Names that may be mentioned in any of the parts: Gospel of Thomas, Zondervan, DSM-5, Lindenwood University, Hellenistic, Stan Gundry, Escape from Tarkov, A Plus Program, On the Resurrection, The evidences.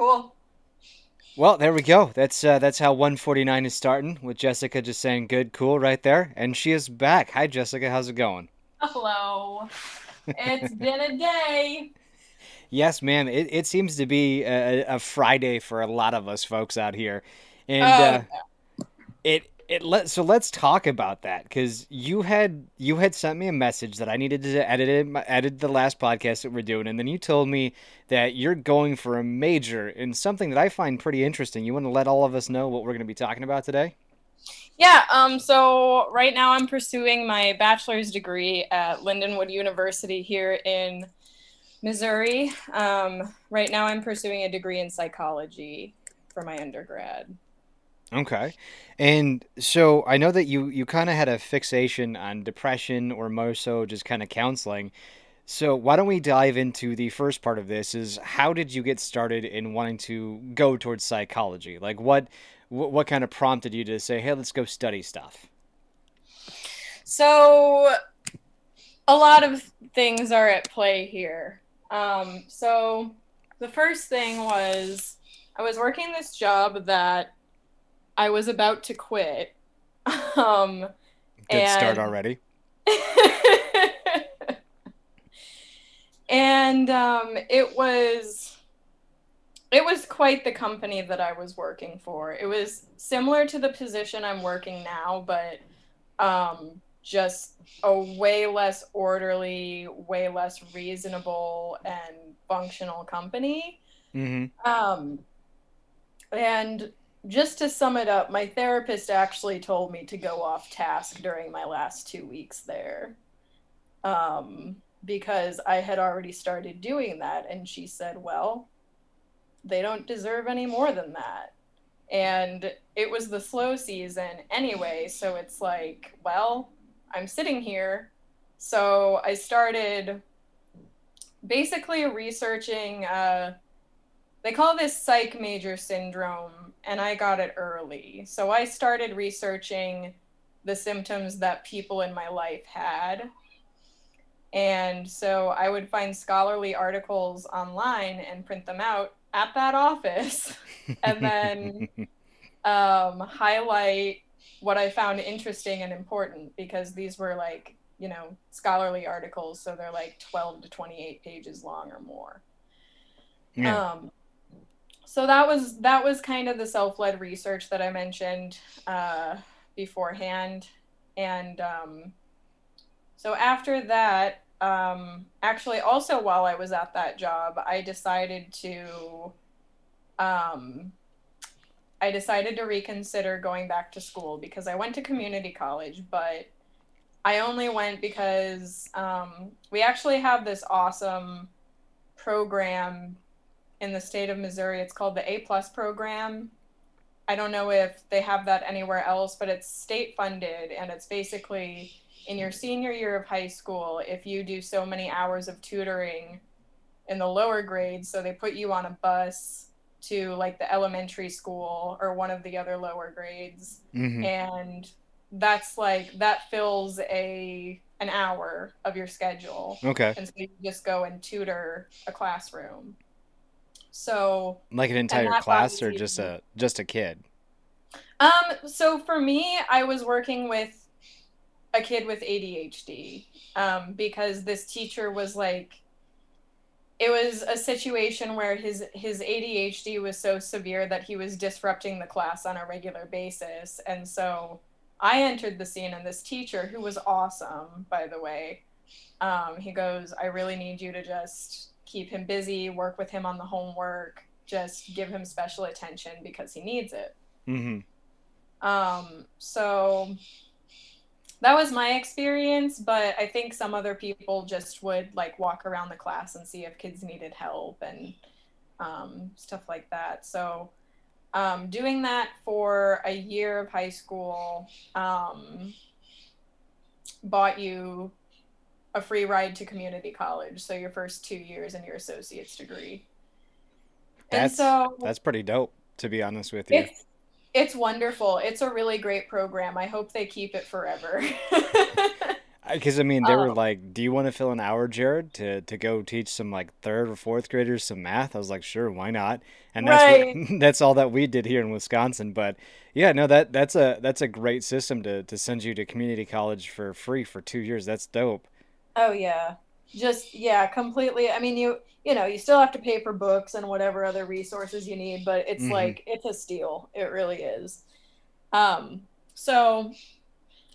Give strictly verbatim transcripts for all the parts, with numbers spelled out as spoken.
Cool. Well, there we go. That's uh, that's how one forty-nine is starting, with Jessica just saying good, cool right there. And she is back. Hi, Jessica. How's it going? Hello. It's been a day. Yes, ma'am. It, it seems to be a, a Friday for a lot of us folks out here. And oh, uh, yeah. it it let, so let's talk about that, because you had you had sent me a message that I needed to edit it, edit the last podcast that we're doing, and then you told me that you're going for a major in something that I find pretty interesting. You want to let all of us know what we're going to be talking about today? Yeah. Um. So right now I'm pursuing my bachelor's degree at Lindenwood University here in Missouri. Um. Right now I'm pursuing a degree in psychology for my undergrad. Okay. And so I know that you, you kind of had a fixation on depression, or more so just kind of counseling. So why don't we dive into the first part of this is, how did you get started in wanting to go towards psychology? Like what, what, what kind of prompted you to say, hey, let's go study stuff? So a lot of things are at play here. Um, so the first thing was, I was working this job that I was about to quit. Um, Good and... start already. and um, it was it was quite the company that I was working for. It was similar to the position I'm working now, but um, just a way less orderly, way less reasonable and functional company. Mm-hmm. Um, and just to sum it up, my therapist actually told me to go off task during my last two weeks there, um, because I had already started doing that. And she said, well, they don't deserve any more than that. And it was the slow season anyway. So it's like, well, I'm sitting here. So I started basically researching, uh, they call this psych major syndrome, and I got it early. So I started researching the symptoms that people in my life had. And so I would find scholarly articles online and print them out at that office, and then um, highlight what I found interesting and important, because these were like, you know, scholarly articles. So they're like twelve to twenty-eight pages long or more. Yeah. Um, So that was that was kind of the self-led research that I mentioned uh, beforehand. And um, so after that, um, actually also while I was at that job, I decided to um, I decided to reconsider going back to school, because I went to community college, but I only went because um, we actually have this awesome program in the state of Missouri. It's called the A Plus Program. I don't know if they have that anywhere else, but it's state funded, and it's basically in your senior year of high school, if you do so many hours of tutoring in the lower grades, so they put you on a bus to like the elementary school or one of the other lower grades. Mm-hmm. And that's like, that fills a an hour of your schedule. Okay. And so you just go and tutor a classroom. So like an entire class, or just a just a kid? Um, so for me, I was working with a kid with A D H D, um, because this teacher was like, it was a situation where his his A D H D was so severe that he was disrupting the class on a regular basis. And so I entered the scene, and this teacher, who was awesome, by the way, um, he goes, I really need you to just keep him busy, work with him on the homework, just give him special attention because he needs it. Mm-hmm. Um, so that was my experience, but I think some other people just would like walk around the class and see if kids needed help and um, stuff like that. So um, doing that for a year of high school um, bought you a free ride to community college, so your first two years in your associate's degree. That's, and so that's pretty dope, to be honest with you. It's, it's wonderful. It's a really great program. I hope they keep it forever. Because, I mean, they were um, like, do you want to fill an hour, Jared, to, to go teach some, like, third or fourth graders some math? I was like, sure, why not? And that's right. what, that's all that we did here in Wisconsin. But, yeah, no, that that's a that's a great system to, to send you to community college for free for two years. That's dope. Oh, yeah. Just, yeah, completely. I mean, you you know, you still have to pay for books and whatever other resources you need, but it's mm-hmm. like, it's a steal. It really is. Um, so...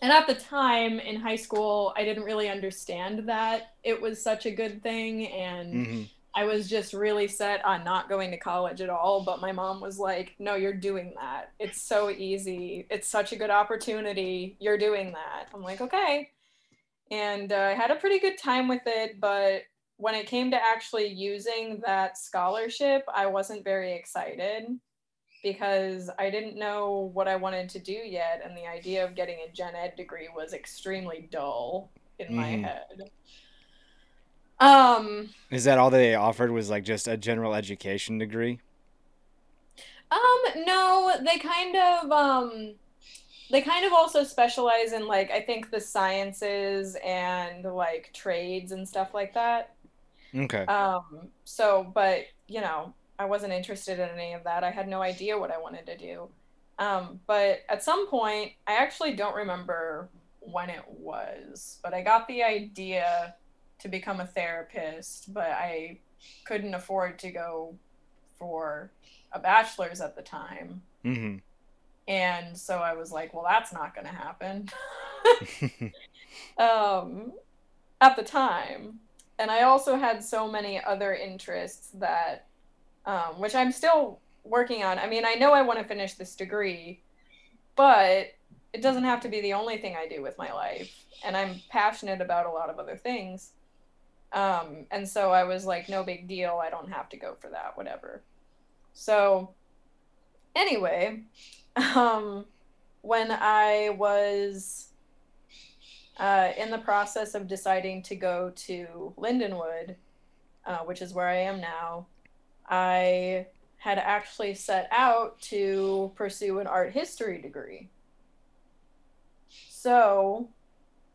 And at the time in high school, I didn't really understand that it was such a good thing. And mm-hmm. I was just really set on not going to college at all. But my mom was like, no, you're doing that. It's so easy. It's such a good opportunity. You're doing that. I'm like, okay. And uh, I had a pretty good time with it. But when it came to actually using that scholarship, I wasn't very excited, because I didn't know what I wanted to do yet, and the idea of getting a gen ed degree was extremely dull in mm. my head. Um, Is that all they offered, was like just a general education degree? Um, no, they kind of um, they kind of also specialize in, like, I think the sciences and, like, trades and stuff like that. Okay. Um, so, but, you know, I wasn't interested in any of that. I had no idea what I wanted to do. Um, but at some point, I actually don't remember when it was, but I got the idea to become a therapist, but I couldn't afford to go for a bachelor's at the time. Mm-hmm. And so I was like, well, that's not going to happen um, at the time. And I also had so many other interests that Um, which I'm still working on. I mean, I know I want to finish this degree, but it doesn't have to be the only thing I do with my life. And I'm passionate about a lot of other things. Um, and so I was like, no big deal. I don't have to go for that, whatever. So anyway, um, when I was uh, in the process of deciding to go to Lindenwood, uh, which is where I am now, I had actually set out to pursue an art history degree. So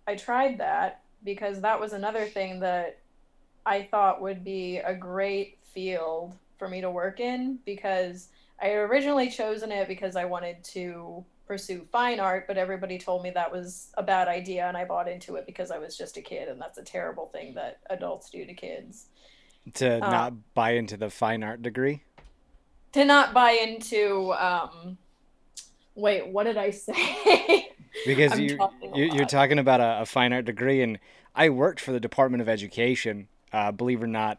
I tried that because that was another thing that I thought would be a great field for me to work in, because I had originally chosen it because I wanted to pursue fine art, but everybody told me that was a bad idea, and I bought into it because I was just a kid, and that's a terrible thing that adults do to kids. To not um, buy into the fine art degree? To not buy into, um, wait, what did I say? Because you, talking you, you're talking about a, a fine art degree, and I worked for the Department of Education, uh, believe it or not.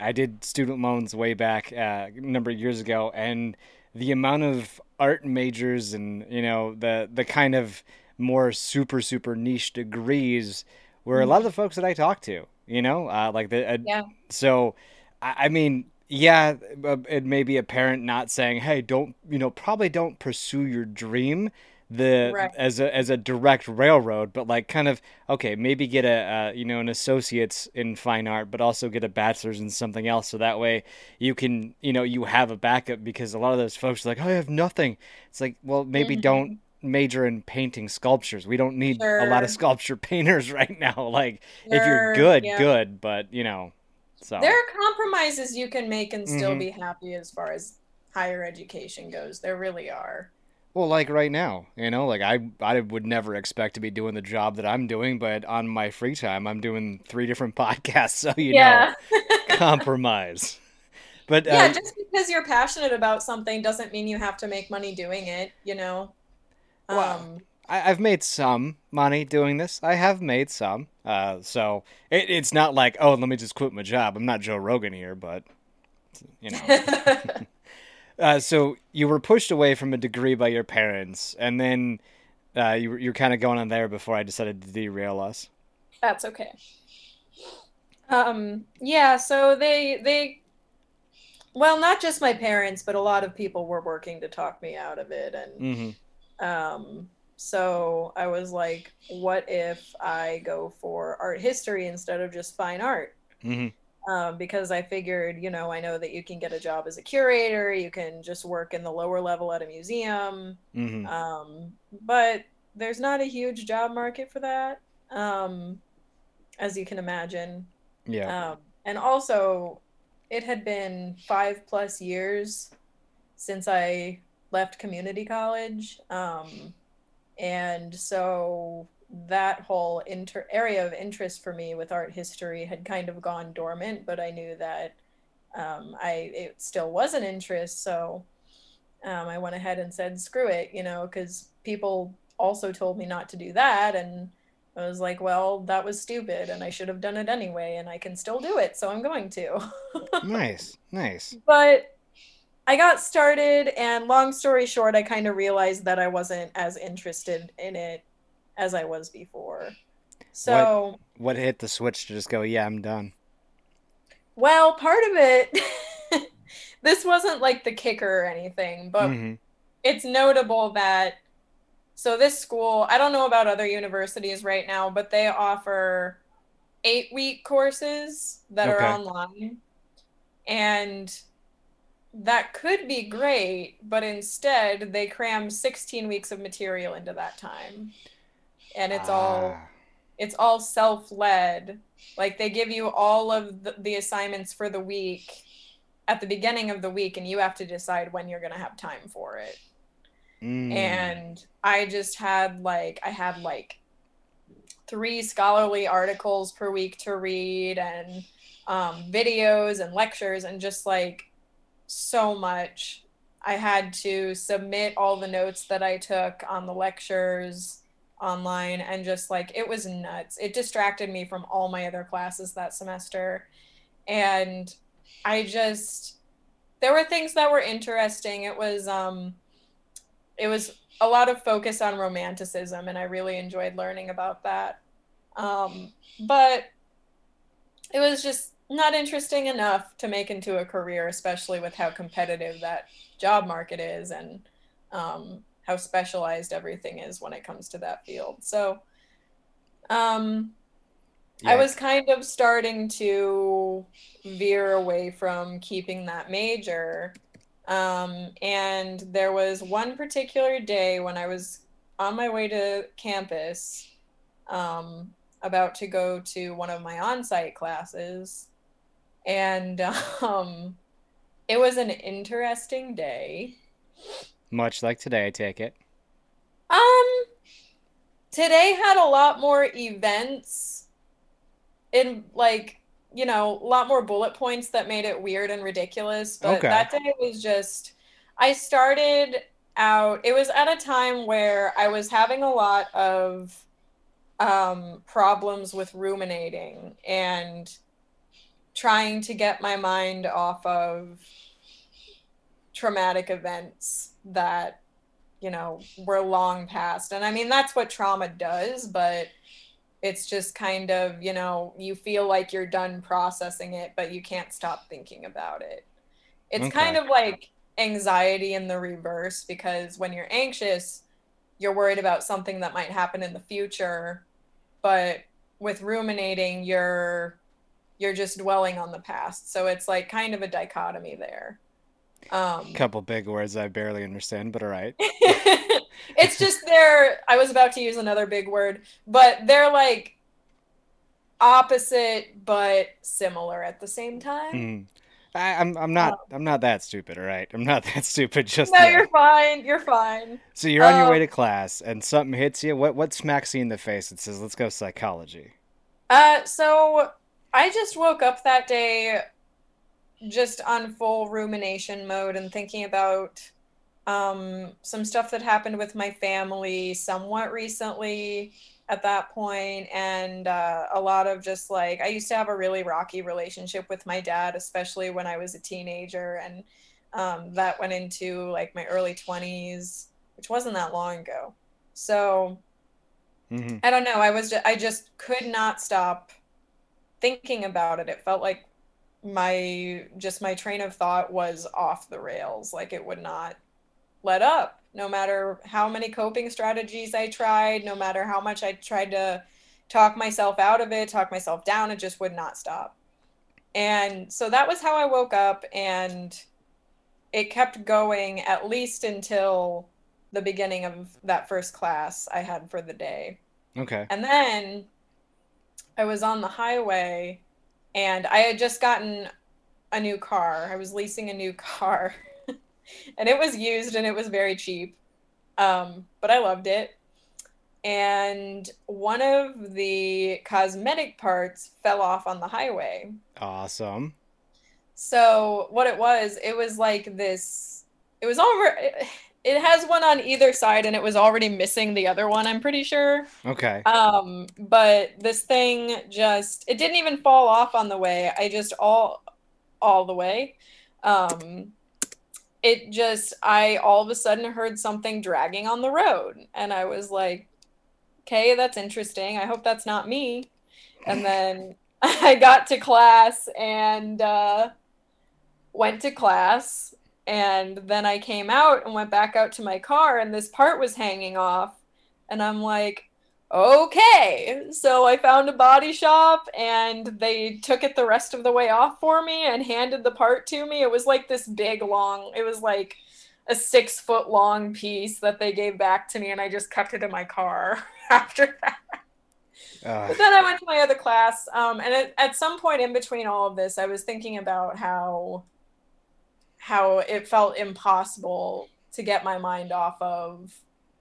I did student loans way back uh, a number of years ago, and the amount of art majors and, you know, the, the kind of more super, super niche degrees were mm-hmm. a lot of the folks that I talked to. You know, uh, like the, uh, yeah. so, I, I mean, yeah, it may be a parent not saying, hey, don't, you know, probably don't pursue your dream the, right. as a, as a direct railroad, but like kind of, okay, maybe get a, uh, you know, an associate's in fine art, but also get a bachelor's in something else. So that way you can, you know, you have a backup, because a lot of those folks are like, oh, I have nothing. It's like, well, maybe mm-hmm. don't major in painting sculptures. We don't need sure. a lot of sculpture painters right now. Like sure. if you're good, yeah. good, but you know, so there are compromises you can make and still mm-hmm. be happy as far as higher education goes. There really are. Well, like right now, you know, like I, I would never expect to be doing the job that I'm doing, but on my free time, I'm doing three different podcasts. So, you yeah. know, compromise. But yeah, uh, just because you're passionate about something doesn't mean you have to make money doing it, you know? Well, um, I, I've made some money doing this. I have made some. Uh, so it, it's not like, oh, let me just quit my job. I'm not Joe Rogan here, but, you know. uh, so you were pushed away from a degree by your parents, and then uh, you, you're kind of going on there before I decided to derail us. That's okay. Um, yeah, so they they... Well, not just my parents, but a lot of people were working to talk me out of it, and... Mm-hmm. Um, so I was like, what if I go for art history instead of just fine art? Mm-hmm. Um, because I figured, you know, I know that you can get a job as a curator, you can just work in the lower level at a museum. Mm-hmm. Um, but there's not a huge job market for that. Um, as you can imagine. Yeah. Um, and also, it had been five plus years since I left community college. Um, and so that whole inter- area of interest for me with art history had kind of gone dormant, but I knew that um, I it still was an interest. So um, I went ahead and said, screw it, you know, because people also told me not to do that. And I was like, well, that was stupid and I should have done it anyway, and I can still do it, so I'm going to. Nice, nice. But I got started, and long story short, I kind of realized that I wasn't as interested in it as I was before. So what, what hit the switch to just go, yeah, I'm done? Well, part of it, this wasn't like the kicker or anything, but mm-hmm. it's notable that so this school, I don't know about other universities right now, but they offer eight-week courses that okay. are online. And that could be great, but instead they cram sixteen weeks of material into that time. And it's ah. all it's all self-led. Like, they give you all of the, the assignments for the week at the beginning of the week, and you have to decide when you're going to have time for it. Mm. And I just had like, I had like three scholarly articles per week to read, and um, videos and lectures, and just like so much. I had to submit all the notes that I took on the lectures online, and just like, it was nuts. It distracted me from all my other classes that semester. And I just, there were things that were interesting. It was, um, It was a lot of focus on romanticism, and I really enjoyed learning about that. Um, but it was just not interesting enough to make into a career, especially with how competitive that job market is, and um, how specialized everything is when it comes to that field. So um, yeah. I was kind of starting to veer away from keeping that major. Um, and there was one particular day when I was on my way to campus, um, about to go to one of my on-site classes, and, um, it was an interesting day. Much like today, I take it. Um, today had a lot more events in, like, you know, a lot more bullet points that made it weird and ridiculous. But okay. that day was just, I started out, it was at a time where I was having a lot of um, problems with ruminating and trying to get my mind off of traumatic events that, you know, were long past. And I mean, that's what trauma does, but it's just kind of, you know, you feel like you're done processing it, but you can't stop thinking about it. It's okay. kind of like anxiety in the reverse, because when you're anxious, you're worried about something that might happen in the future. But with ruminating, you're you're just dwelling on the past. So it's like kind of a dichotomy there. Um, couple big words I barely understand, but all right. It's just they're, I was about to use another big word, but they're like opposite but similar at the same time. Mm. I, I'm I'm not um, I'm not that stupid, all right? I'm not that stupid. Just no, that. You're fine. You're fine. So you're on um, your way to class, and something hits you. What what smacks you in the face that says, "Let's go psychology"? Uh, so I just woke up that day, just on full rumination mode and thinking about um, some stuff that happened with my family somewhat recently at that point. And uh, a lot of just like, I used to have a really rocky relationship with my dad, especially when I was a teenager. And um, that went into like my early twenties, which wasn't that long ago. So mm-hmm. I don't know. I was, just, I just could not stop thinking about it. It felt like my just my train of thought was off the rails. Like, it would not let up, no matter how many coping strategies I tried, no matter how much I tried to talk myself out of it, talk myself down, it just would not stop. And so that was how I woke up, and it kept going at least until the beginning of that first class I had for the day. Okay. And then I was on the highway and I had just gotten a new car. I was leasing a new car and it was used and it was very cheap. Um, but I loved it. And one of the cosmetic parts fell off on the highway. Awesome. So what it was, it was like this, it was over, it has one on either side and it was already missing the other one, I'm pretty sure. Okay. Um, but this thing just, it didn't even fall off on the way. I just all, all the way. Um, it just, I all of a sudden heard something dragging on the road and I was like, okay, that's interesting. I hope that's not me. And then I got to class and uh, went to class. And then I came out and went back out to my car and this part was hanging off. And I'm like, okay. So I found a body shop and they took it the rest of the way off for me and handed the part to me. It was like this big long, it was like a six foot long piece that they gave back to me. And I just kept it in my car after that. Uh, but then I went to my other class. Um, and it, at some point in between all of this, I was thinking about how how it felt impossible to get my mind off of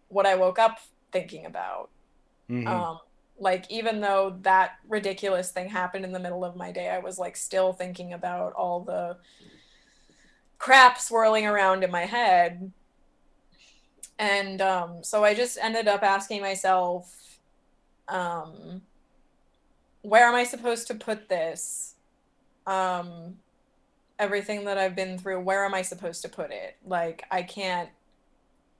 what I woke up thinking about. Mm-hmm. Um, like, even though that ridiculous thing happened in the middle of my day, I was like still thinking about all the crap swirling around in my head. And um, so I just ended up asking myself, um, where am I supposed to put this? Um, everything that I've been through, where am I supposed to put it? Like, I can't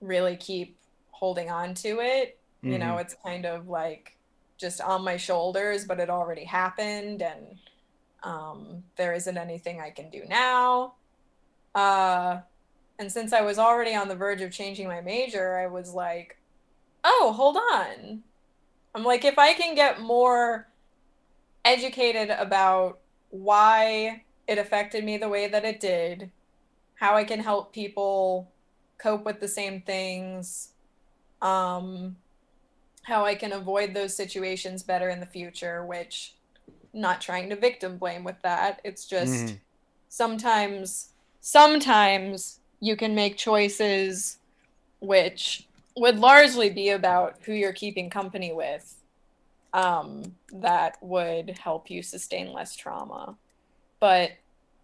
really keep holding on to it. Mm-hmm. You know, it's kind of like just on my shoulders, but it already happened. And um, there isn't anything I can do now. Uh, and since I was already on the verge of changing my major, I was like, oh, hold on. I'm like, if I can get more educated about why it affected me the way that it did, how I can help people cope with the same things, um, how I can avoid those situations better in the future, which, not trying to victim blame with that. It's just mm. sometimes, sometimes you can make choices which would largely be about who you're keeping company with, um, that would help you sustain less trauma. But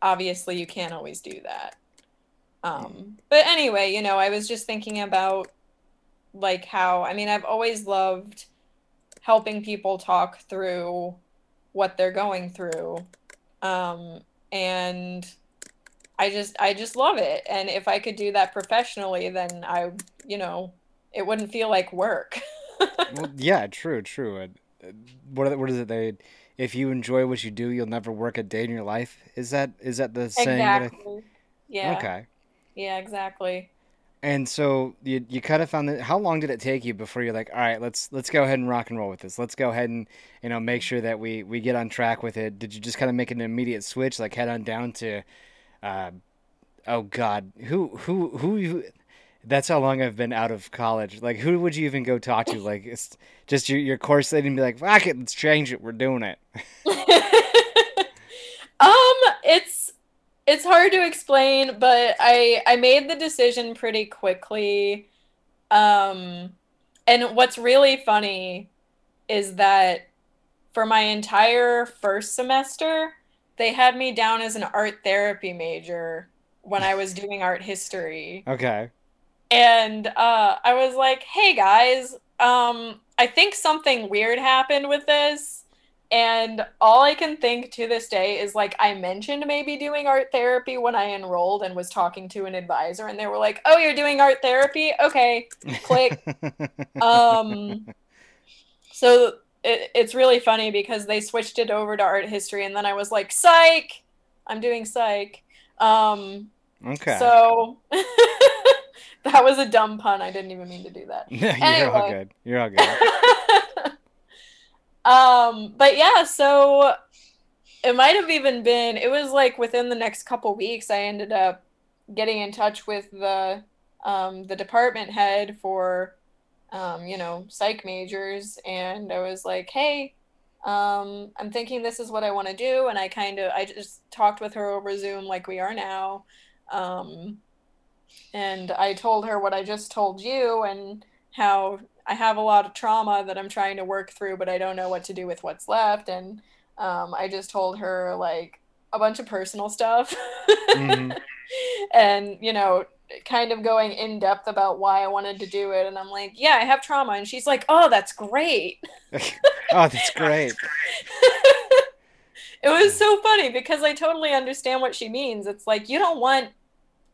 obviously you can't always do that. Um, but anyway, you know, I was just thinking about like how, I mean, I've always loved helping people talk through what they're going through. Um, and I just, I just love it. And if I could do that professionally, then I, you know, it wouldn't feel like work. Well, yeah, true, true. What, what is it they... If you enjoy what you do, you'll never work a day in your life. Is that is that the exactly. saying? Exactly. Yeah. Okay. Yeah, exactly. And so you you kind of found that. How long did it take you before you're like, all right, let's let's go ahead and rock and roll with this. Let's go ahead and, you know, make sure that we, we get on track with it. Did you just kind of make an immediate switch, like head on down to, uh, oh God, who who who you? That's how long I've been out of college. Like, who would you even go talk to? Like, it's just your, your course lady and be like, fuck it, let's change it. We're doing it. um, it's, it's hard to explain, but I, I made the decision pretty quickly. Um, and what's really funny is that for my entire first semester, they had me down as an art therapy major when I was doing art history. Okay. And uh, I was like, hey, guys, um, I think something weird happened with this. And all I can think to this day is, like, I mentioned maybe doing art therapy when I enrolled and was talking to an advisor. And they were like, oh, you're doing art therapy? Okay, click. um, so it, it's really funny because they switched it over to art history. And then I was like, psych, I'm doing psych. Um, okay. So... That was a dumb pun. I didn't even mean to do that. You're anyway. all good. You're all good. um, but yeah, so it might have even been, it was like within the next couple weeks, I ended up getting in touch with the um, the department head for, um, you know, psych majors. And I was like, hey, um, I'm thinking this is what I want to do. And I kind of, I just talked with her over Zoom like we are now. Um, and I told her what I just told you and how I have a lot of trauma that I'm trying to work through, but I don't know what to do with what's left. And um, I just told her like a bunch of personal stuff mm-hmm. and, you know, kind of going in depth about why I wanted to do it. And I'm like, yeah, I have trauma. And she's like, oh, that's great. oh, that's great. It was so funny because I totally understand what she means. It's like, you don't want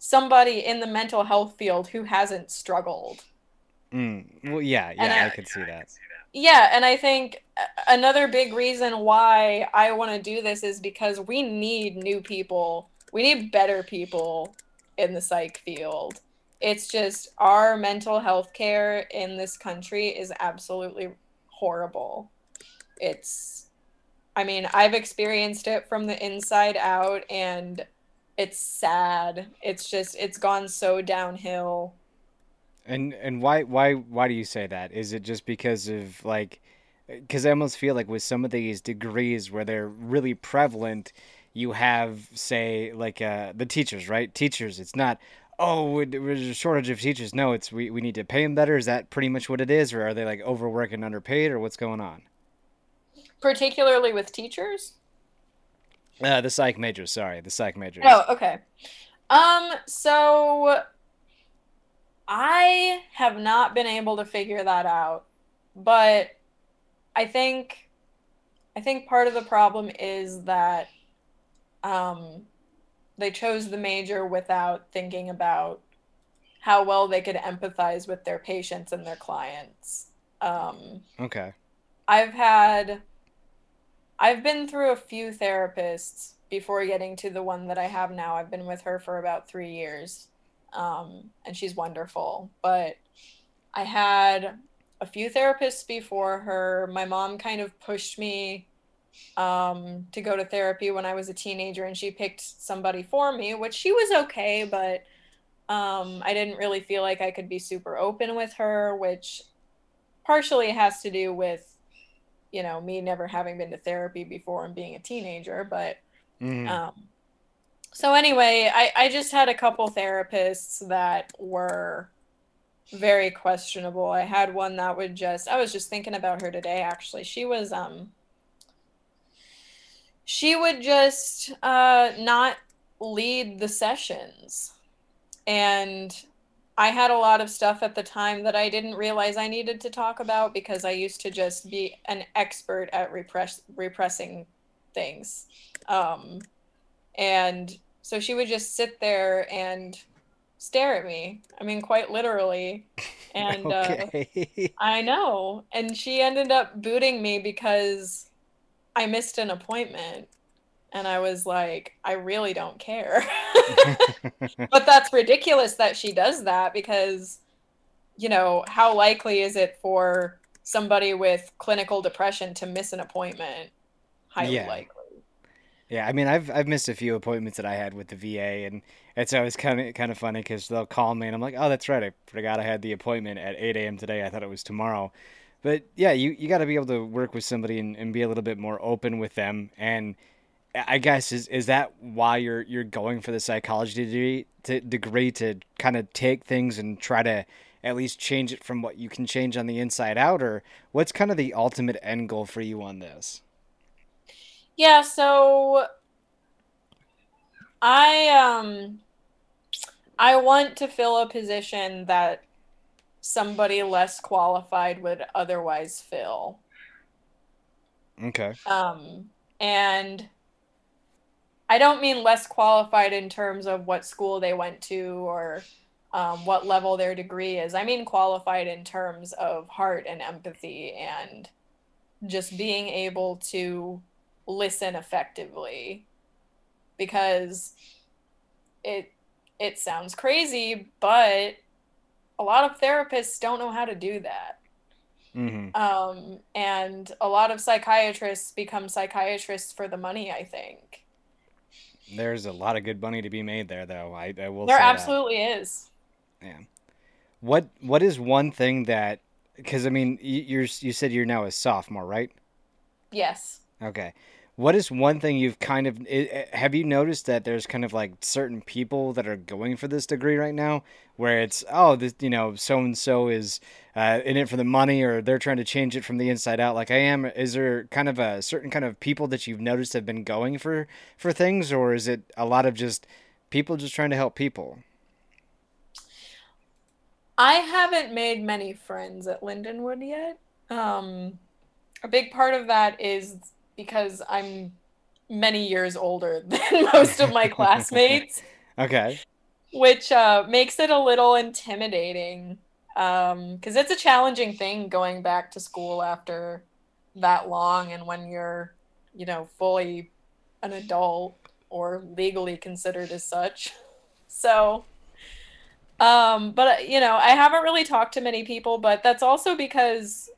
somebody in the mental health field who hasn't struggled. Mm. Well, yeah, yeah, I, I could see that. Yeah, and I think another big reason why I want to do this is because we need new people. We need better people in the psych field. It's just our mental health care in this country is absolutely horrible. It's, I mean, I've experienced it from the inside out, and it's sad. It's just, it's gone so downhill. And and why why why do you say that? Is it just because of like, because I almost feel like with some of these degrees where they're really prevalent, you have say like uh, the teachers, right? Teachers. It's not oh there's a shortage of teachers. No, it's we, we need to pay them better. Is that pretty much what it is, or are they like overworked and underpaid, or what's going on? Particularly with teachers. Uh, the psych majors. Sorry, the psych majors. Oh, okay. Um. So. I have not been able to figure that out, but I think I think part of the problem is that um, they chose the major without thinking about how well they could empathize with their patients and their clients. Um, okay. I've had I've been through a few therapists before getting to the one that I have now. I've been with her for about three years. Um, and she's wonderful, but I had a few therapists before her. My mom kind of pushed me um, to go to therapy when I was a teenager, and she picked somebody for me, which she was okay, but um, I didn't really feel like I could be super open with her, which partially has to do with, you know, me never having been to therapy before and being a teenager, but mm. um So anyway, I, I just had a couple therapists that were very questionable. I had one that would just, I was just thinking about her today, actually. She was, um, she would just uh, not lead the sessions. And I had a lot of stuff at the time that I didn't realize I needed to talk about because I used to just be an expert at repress, repressing things. Um, and so she would just sit there and stare at me. I mean, quite literally. And okay. uh, I know. And she ended up booting me because I missed an appointment. And I was like, I really don't care. But that's ridiculous that she does that because, you know, how likely is it for somebody with clinical depression to miss an appointment? Highly yeah. likely. Yeah, I mean, I've I've missed a few appointments that I had with the V A, and it's always kind of kind of funny because they'll call me, and I'm like, oh, that's right, I forgot I had the appointment at eight a.m. today. I thought it was tomorrow. But yeah, you, you got to be able to work with somebody and, and be a little bit more open with them. And I guess is is that why you're you're going for the psychology degree to, degree to kind of take things and try to at least change it from what you can change on the inside out, or what's kind of the ultimate end goal for you on this? Yeah, so I um I want to fill a position that somebody less qualified would otherwise fill. Okay. Um and I don't mean less qualified in terms of what school they went to or um, what level their degree is. I mean qualified in terms of heart and empathy and just being able to listen effectively, because it it sounds crazy, but a lot of therapists don't know how to do that. Mm-hmm. Um, and a lot of psychiatrists become psychiatrists for the money, I think. There's a lot of good money to be made there, though. I, I will there say absolutely that. Is. Yeah. What What is one thing that, because, I mean, you're you said you're now a sophomore, right? Yes. Okay. What is one thing you've kind of, have you noticed that there's kind of like certain people that are going for this degree right now where it's, oh, this, you know, so-and-so is uh, in it for the money, or they're trying to change it from the inside out like I am? Is there kind of a certain kind of people that you've noticed have been going for, for things, or is it a lot of just people just trying to help people? I haven't made many friends at Lindenwood yet. Um, a big part of that is because I'm many years older than most of my classmates. Okay. Which uh, makes it a little intimidating, um, because it's a challenging thing going back to school after that long, and when you're, you know, fully an adult or legally considered as such. So, um, but, you know, I haven't really talked to many people, but that's also because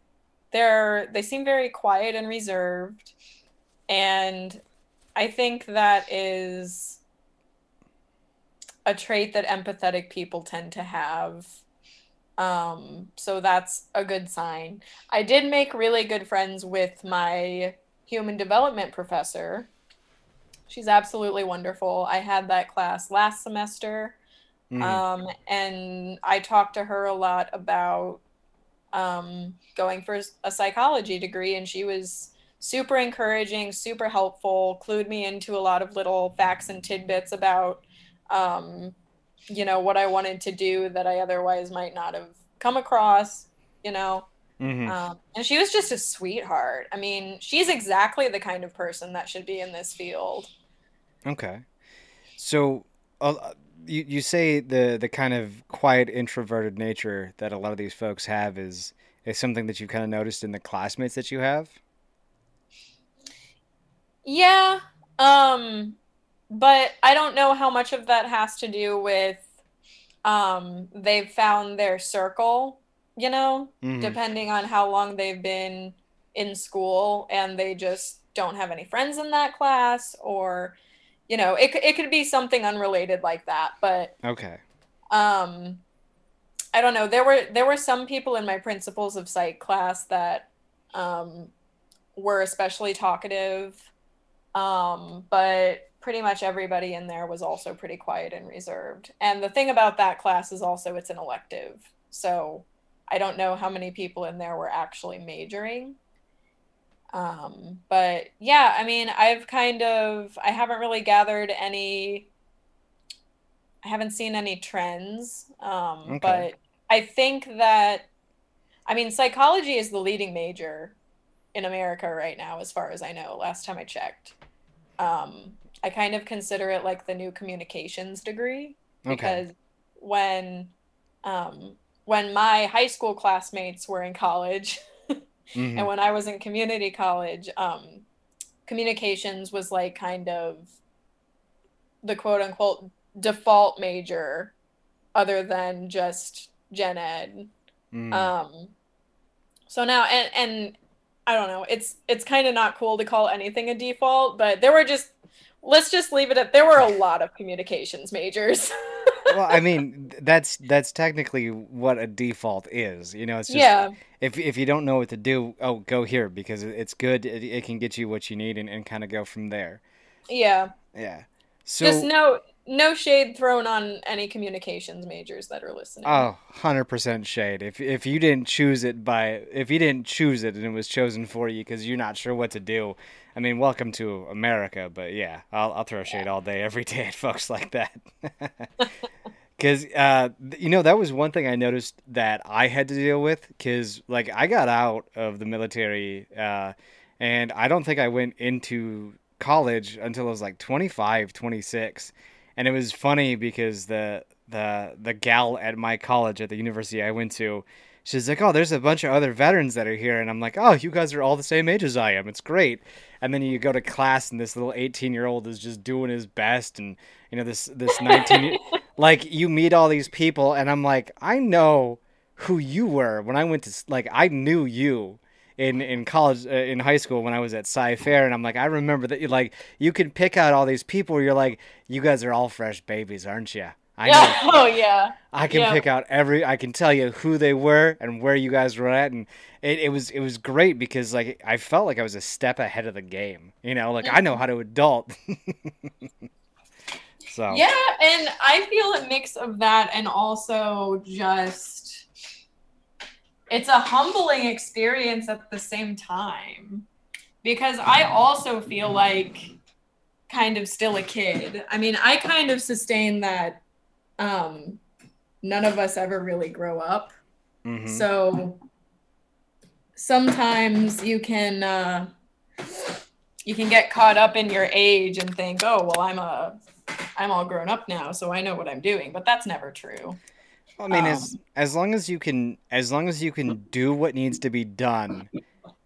they're, they seem very quiet and reserved. And I think that is a trait that empathetic people tend to have. Um, so that's a good sign. I did make really good friends with my human development professor. She's absolutely wonderful. I had that class last semester. Mm. Um, and I talked to her a lot about um, going for a psychology degree, and she was super encouraging, super helpful, clued me into a lot of little facts and tidbits about, um, you know, what I wanted to do that I otherwise might not have come across, you know. Mm-hmm. Um, and she was just a sweetheart. I mean, she's exactly the kind of person that should be in this field. Okay. So uh, you, you say the, the kind of quiet, introverted nature that a lot of these folks have is, is something that you've kind of noticed in the classmates that you have? Yeah, um, but I don't know how much of that has to do with um, they've found their circle, you know, mm-hmm. depending on how long they've been in school, and they just don't have any friends in that class, or, you know, it it could be something unrelated like that. But okay, um, I don't know. There were there were some people in my Principles of Psych class that um, were especially talkative. Um, but pretty much everybody in there was also pretty quiet and reserved. And the thing about that class is also it's an elective. So I don't know how many people in there were actually majoring. Um, but yeah, I mean, I've kind of, I haven't really gathered any, I haven't seen any trends. Um, okay. But I think that, I mean, psychology is the leading major in America right now, as far as I know, last time I checked. Um, I kind of consider it like the new communications degree, because okay. when um, when my high school classmates were in college mm-hmm. and when I was in community college, um, communications was like kind of the quote unquote default major other than just gen ed. Mm. Um, so now, and, and I don't know. It's it's kind of not cool to call anything a default, but there were just, let's just leave it at, there were a lot of communications majors. Well, I mean, that's that's technically what a default is. You know, it's just, yeah. if if you don't know what to do, oh, go here, because it's good. It, it can get you what you need, and, and kind of go from there. Yeah. Yeah. So just no, no shade thrown on any communications majors that are listening. Oh, one hundred percent shade. If if you didn't choose it by if you didn't choose it and it was chosen for you because you're not sure what to do, I mean, welcome to America. But yeah, I'll I'll throw shade yeah. all day, every day at folks like that. Because uh, you know, that was one thing I noticed that I had to deal with. Because like I got out of the military, uh, and I don't think I went into college until I was like twenty-five, twenty-six. And it was funny because the the the gal at my college, at the university I went to, she's like, "Oh, there's a bunch of other veterans that are here," and I'm like, "Oh, you guys are all the same age as I am. It's great." And then you go to class, and this little eighteen-year-old is just doing his best, and you know this this nineteen, like you meet all these people, and I'm like, I know who you were when I went to, like I knew you. In, in college, uh, in high school, when I was at Sci Fair, and I'm like, I remember that, like, you can pick out all these people where you're like, you guys are all fresh babies, aren't you? I know. Oh yeah. I can yeah. pick out every. I can tell you who they were and where you guys were at, and it, it was it was great because like I felt like I was a step ahead of the game. You know, like I know how to adult. So yeah, and I feel a mix of that and also just it's a humbling experience at the same time because I also feel like kind of still a kid. I mean, I kind of sustain that um, none of us ever really grow up. Mm-hmm. So sometimes you can uh, you can get caught up in your age and think, oh, well, I'm a I'm all grown up now, so I know what I'm doing. But that's never true. Well, I mean, um, as as long as you can, as long as you can do what needs to be done,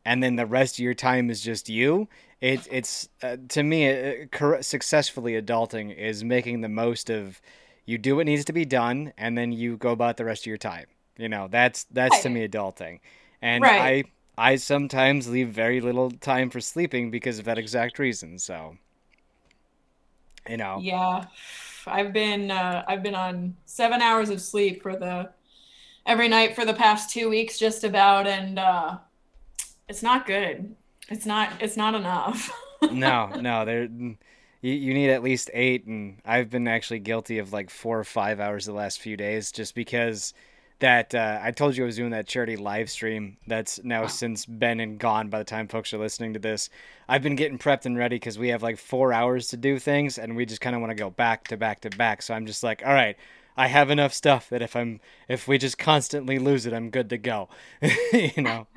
and then the rest of your time is just you. It, it's uh, to me, it, cor- successfully adulting is making the most of you do what needs to be done, and then you go about the rest of your time. You know, that's that's right. To me adulting, and right. I I sometimes leave very little time for sleeping because of that exact reason. So, you know, yeah, I've been uh, I've been on seven hours of sleep for the every night for the past two weeks, just about, and uh, it's not good. It's not. It's not enough. no, no. There, you, you need at least eight, and I've been actually guilty of like four or five hours the last few days, just because that uh, I told you I was doing that charity live stream. That's now wow. since been and gone. By the time folks are listening to this, I've been getting prepped and ready because we have like four hours to do things, and we just kind of want to go back to back to back. So I'm just like, all right. I have enough stuff that if I'm if we just constantly lose it, I'm good to go. You know.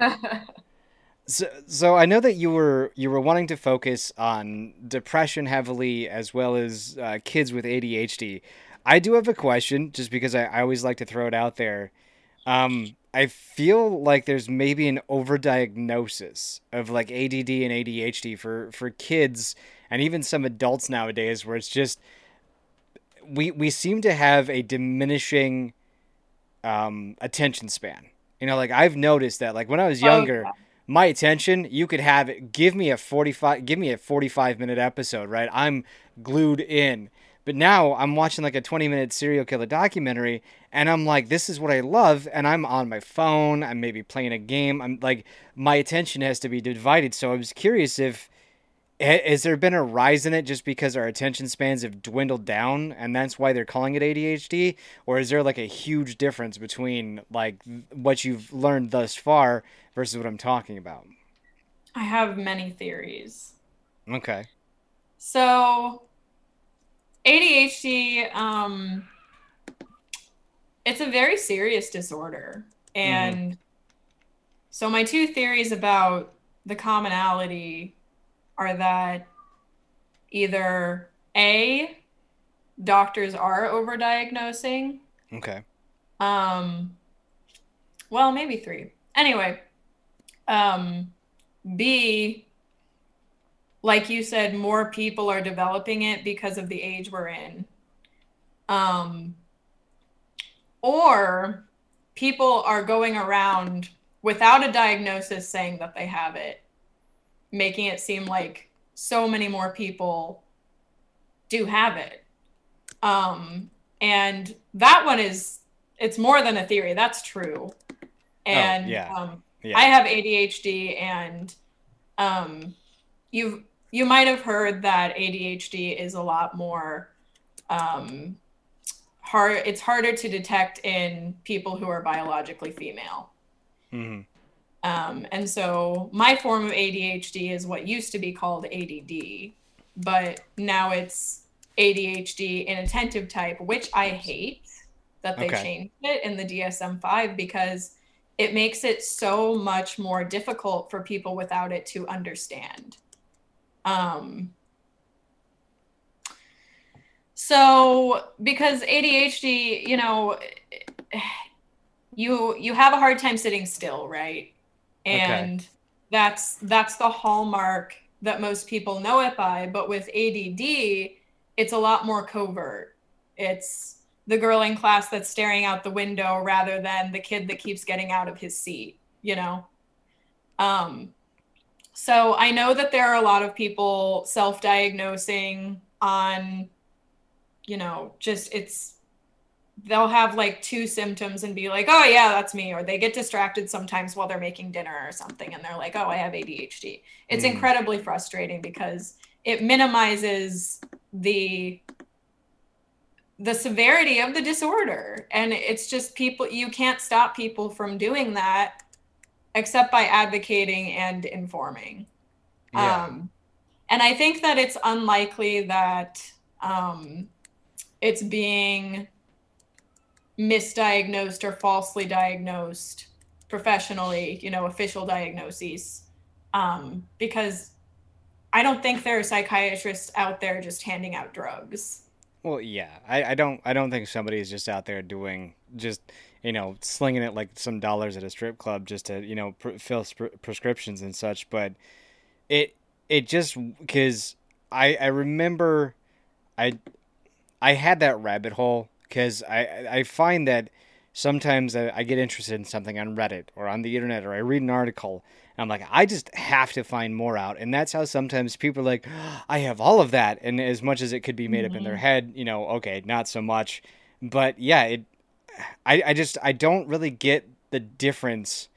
So, so I know that you were you were wanting to focus on depression heavily as well as uh, kids with A D H D. I do have a question, just because I, I always like to throw it out there. Um, I feel like there's maybe an overdiagnosis of like A D D and A D H D for, for kids and even some adults nowadays, where it's just we we seem to have a diminishing um, attention span. You know, like I've noticed that, like when I was younger. Oh, yeah. My attention, you could have it. Give me a forty-five, give me a forty-five minute episode, right? I'm glued in. But now I'm watching like a twenty minute serial killer documentary, and I'm like, this is what I love. And I'm on my phone. I'm maybe playing a game. I'm like, my attention has to be divided. So I was curious if, has there been a rise in it just because our attention spans have dwindled down and that's why they're calling it A D H D? Or is there like a huge difference between like what you've learned thus far versus what I'm talking about? I have many theories. Okay. So A D H D, um, it's a very serious disorder. And mm. so my two theories about the commonality are that either A, doctors are overdiagnosing. Okay. Um, well, maybe three. Anyway, um, B, like you said, more people are developing it because of the age we're in. Um, or people are going around without a diagnosis saying that they have it, making it seem like so many more people do have it. Um, and that one is, it's more than a theory. That's true. And oh, yeah. Um, yeah. I have A D H D, and um, you've, you might have heard that A D H D is a lot more um, hard. It's harder to detect in people who are biologically female. Mm-hmm. Um, and so my form of A D H D is what used to be called A D D, but now it's A D H D inattentive type, which I hate that they okay. changed it in the D S M five because it makes it so much more difficult for people without it to understand. Um, so because A D H D, you know, you, you have a hard time sitting still, right? And okay. that's that's the hallmark that most people know it by. But with A D D, it's a lot more covert. It's the girl in class that's staring out the window rather than the kid that keeps getting out of his seat, you know? Um, so I know that there are a lot of people self-diagnosing on, you know, just it's they'll have like two symptoms and be like, oh yeah, that's me. Or they get distracted sometimes while they're making dinner or something. And they're like, oh, I have A D H D. It's mm. incredibly frustrating because it minimizes the, the severity of the disorder. And it's just people, you can't stop people from doing that except by advocating and informing. Yeah. Um, and I think that it's unlikely that um, it's being misdiagnosed or falsely diagnosed professionally, you know, official diagnoses, um, because I don't think there are psychiatrists out there just handing out drugs. Well, yeah, I, I don't, I don't think somebody is just out there doing just, you know, slinging it like some dollars at a strip club just to, you know, pre- fill sp- prescriptions and such. But it, it just, cause I, I remember I, I had that rabbit hole. Because I, I find that sometimes I get interested in something on Reddit or on the internet, or I read an article, and I'm like, I just have to find more out. And that's how sometimes people are like, oh, I have all of that. And as much as it could be made mm-hmm. up in their head, you know, okay, not so much. But yeah, it. I, I just, I don't really get the difference.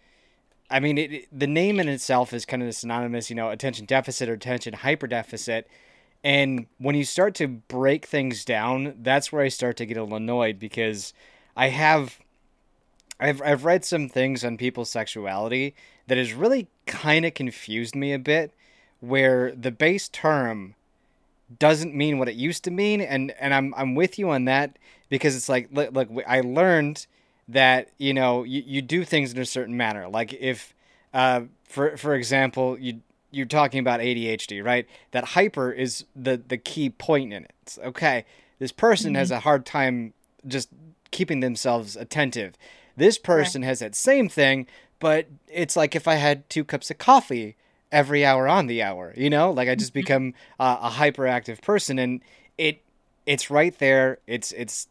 I mean, it, it, the name in itself is kind of synonymous, you know, attention deficit or attention hyper deficit. And when you start to break things down, that's where I start to get a little annoyed, because I have, I've I've read some things on people's sexuality that has really kind of confused me a bit, where the base term doesn't mean what it used to mean, and and I'm I'm with you on that, because it's like, look, look I learned that, you know, you, you do things in a certain manner, like if, uh, for for example, you. You're talking about A D H D, right? That hyper is the, the key point in it. It's, okay, this person mm-hmm. has a hard time just keeping themselves attentive. This person right. has that same thing, but it's like if I had two cups of coffee every hour on the hour, you know? Like I just mm-hmm. become uh, a hyperactive person, and it it's right there. It's it's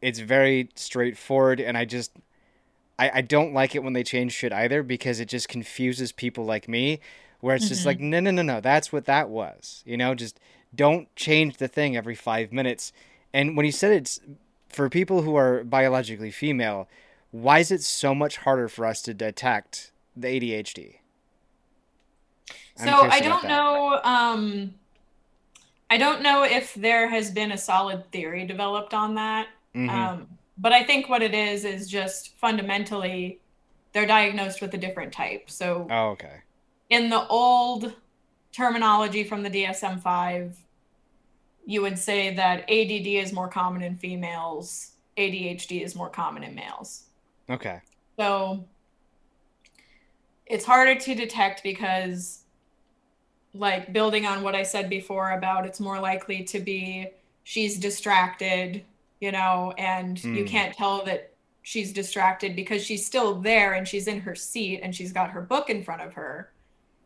it's very straightforward, and I just I, I don't like it when they change shit either, because it just confuses people like me. Where it's just mm-hmm. like, no, no, no, no, that's what that was. You know, just don't change the thing every five minutes. And when you said it's for people who are biologically female, why is it so much harder for us to detect the A D H D? I'm so I don't know. Um, I don't know if there has been a solid theory developed on that. Mm-hmm. Um, but I think what it is is just fundamentally they're diagnosed with a different type. So oh, okay. In the old terminology from the D S M five, you would say that A D D is more common in females, A D H D is more common in males. Okay. So it's harder to detect because, like, building on what I said before about it's more likely to be she's distracted, you know, and mm. you can't tell that she's distracted because she's still there and she's in her seat and she's got her book in front of her.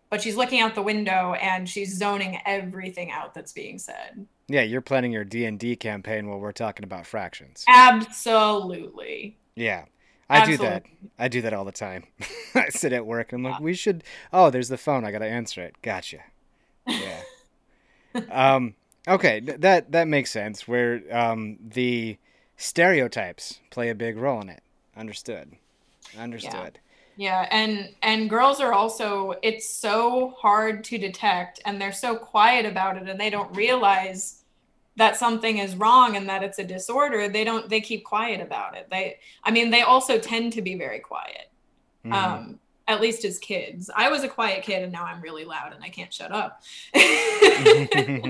But she's looking out the window and she's zoning everything out that's being said. Yeah, you're planning your D and D campaign while we're talking about fractions. Absolutely. Yeah, I Absolutely. do that. I do that all the time. I sit at work and I'm like, yeah. we should. Oh, there's the phone. I got to answer it. Gotcha. Yeah. um. Okay, that that makes sense. Where um the stereotypes play a big role in it. Understood. Understood. Yeah. Yeah, and and girls are also, it's so hard to detect, and they're so quiet about it, and they don't realize that something is wrong and that it's a disorder. They don't, they keep quiet about it. They, I mean, they also tend to be very quiet, mm-hmm. um, at least as kids. I was a quiet kid, and now I'm really loud, and I can't shut up. yeah.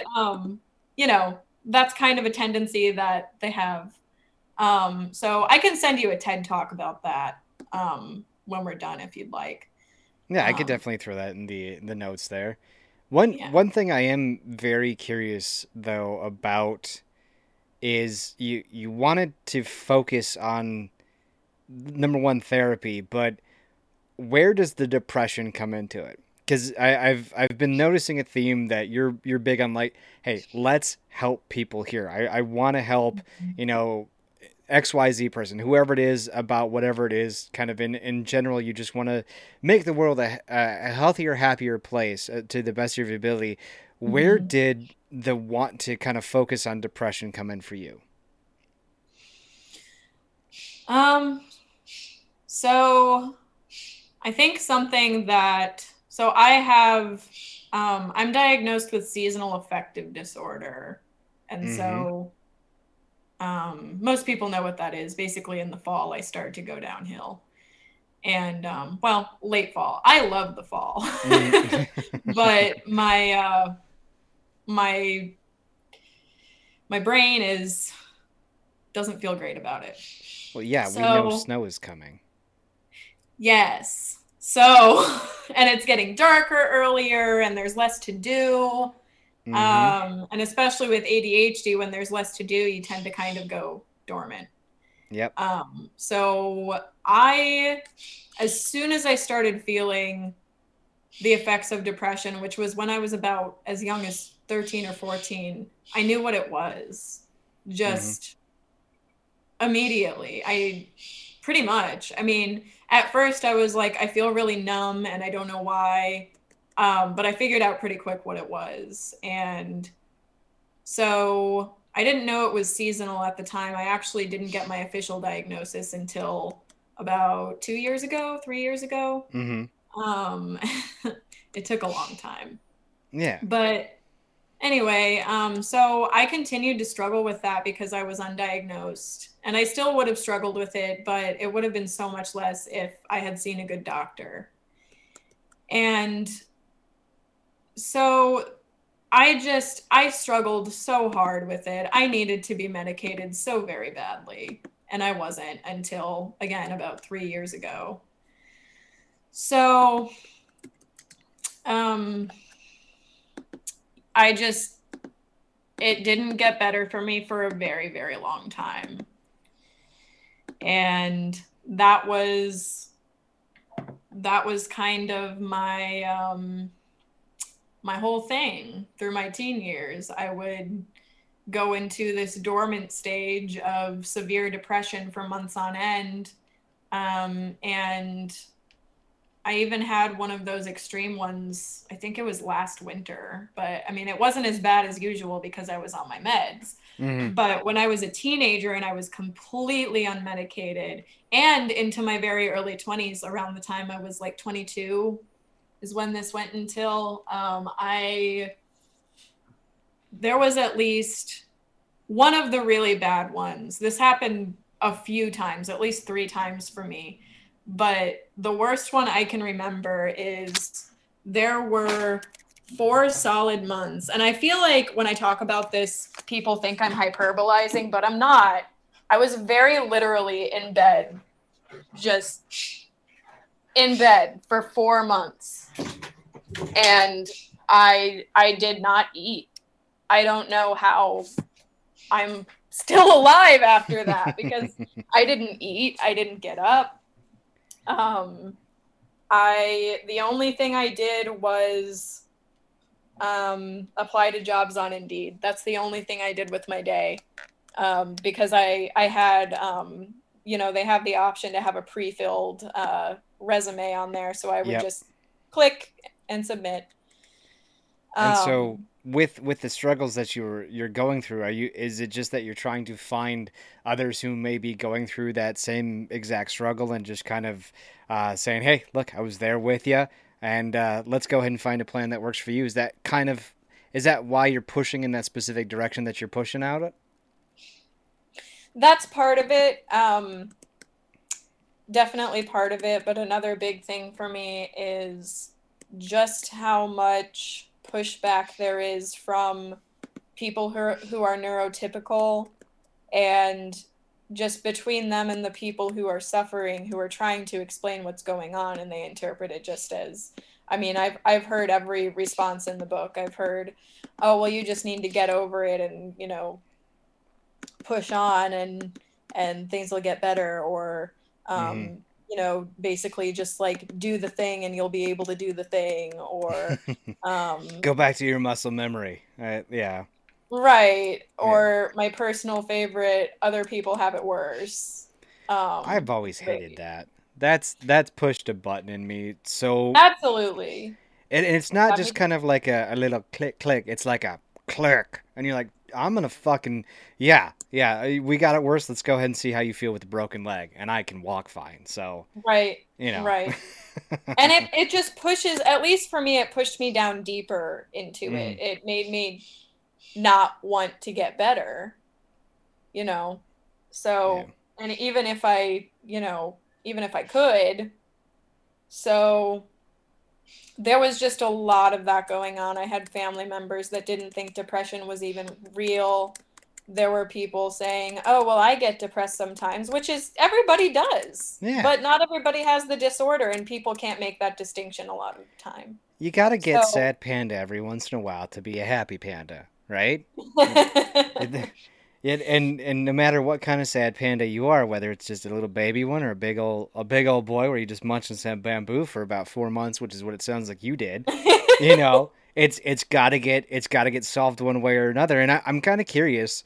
But, um, you know, that's kind of a tendency that they have. Um, so I can send you a TED Talk about that. Um, when we're done, if you'd like. Yeah, I could um, definitely throw that in the the notes there. One yeah. one thing I am very curious though about is you you wanted to focus on number one therapy, but where does the depression come into it? Because I've I've been noticing a theme that you're you're big on, like, hey, let's help people here. I I want to help, mm-hmm. you know. X Y Z person, whoever it is, about whatever it is, kind of in, in general, you just want to make the world a, a healthier, happier place uh, to the best of your ability. Where mm-hmm. did the want to kind of focus on depression come in for you? Um, so I think something that, so I have, um, I'm diagnosed with seasonal affective disorder. And mm-hmm. so um, most people know what that is. Basically in the fall, I start to go downhill. And, um, well, late fall. I love the fall. But my, uh, my, my brain is, doesn't feel great about it. Well, yeah, so, we know snow is coming. Yes. So, and it's getting darker earlier and there's less to do. Mm-hmm. Um, and especially with A D H D, when there's less to do, you tend to kind of go dormant. Yep. Um, so I, as soon as I started feeling the effects of depression, which was when I was about as young as thirteen or fourteen, I knew what it was just mm-hmm. immediately. I pretty much, I mean, at first I was like, I feel really numb and I don't know why. Um, but I figured out pretty quick what it was. And so I didn't know it was seasonal at the time. I actually didn't get my official diagnosis until about two years ago, three years ago. Mm-hmm. Um, it took a long time. Yeah. But anyway, um, so I continued to struggle with that because I was undiagnosed. And I still would have struggled with it, but it would have been so much less if I had seen a good doctor. And so I just, I struggled so hard with it. I needed to be medicated so very badly. And I wasn't until, again, about three years ago. So um, I just, it didn't get better for me for a very, very long time. And that was, that was kind of my, um, my whole thing through my teen years. I would go into this dormant stage of severe depression for months on end. Um, and I even had one of those extreme ones, I think it was last winter, but I mean, it wasn't as bad as usual because I was on my meds. Mm-hmm. But when I was a teenager and I was completely unmedicated and into my very early twenties, around the time I was like twenty-two, is when this went until um, I, there was at least one of the really bad ones. This happened a few times, at least three times for me. But the worst one I can remember is there were four solid months. And I feel like when I talk about this, people think I'm hyperbolizing, but I'm not. I was very literally in bed, just in bed for four months. And I I did not eat. I don't know how I'm still alive after that because I didn't eat. I didn't get up. Um, I the only thing I did was um, apply to jobs on Indeed. That's the only thing I did with my day um, because I, I had, um, you know, they have the option to have a pre-filled uh, resume on there. So I would yep. just click and submit. Um, and so with, with the struggles that you were, you're going through, are you, is it just that you're trying to find others who may be going through that same exact struggle and just kind of uh, saying, hey, look, I was there with you and uh, let's go ahead and find a plan that works for you. Is that kind of, is that why you're pushing in that specific direction that you're pushing out at? That's part of it. Um, Definitely part of it, but another big thing for me is just how much pushback there is from people who are, who are neurotypical, and just between them and the people who are suffering, who are trying to explain what's going on, and they interpret it just as, I mean, I've I've heard every response in the book. I've heard, oh, well, you just need to get over it and, you know, push on and and things will get better, or Um, mm-hmm. you know, basically just like do the thing and you'll be able to do the thing, or um, go back to your muscle memory. Uh, yeah. Right. Or yeah. My personal favorite, other people have it worse. Um, I've always hated but, that. That's, that's pushed a button in me. So absolutely. And, and it's not that just makes... kind of like a, a little click, click. It's like a click. And you're like, I'm going to fucking, yeah, yeah, we got it worse. Let's go ahead and see how you feel with the broken leg. And I can walk fine. So, right. You know, right. And it, it just pushes, at least for me, it pushed me down deeper into mm. it. It made me not want to get better, you know? So, yeah. And even if I, you know, even if I could, so there was just a lot of that going on. I had family members that didn't think depression was even real. There were people saying, oh, well, I get depressed sometimes, which is everybody does, yeah. But not everybody has the disorder, and people can't make that distinction a lot of the time. You got to get so, sad panda every once in a while to be a happy panda, right? it, it, and, and no matter what kind of sad panda you are, whether it's just a little baby one or a big old, a big old boy where you just munch on some bamboo for about four months, which is what it sounds like you did, you know, It's it's gotta get it's gotta get solved one way or another, and I, I'm kind of curious,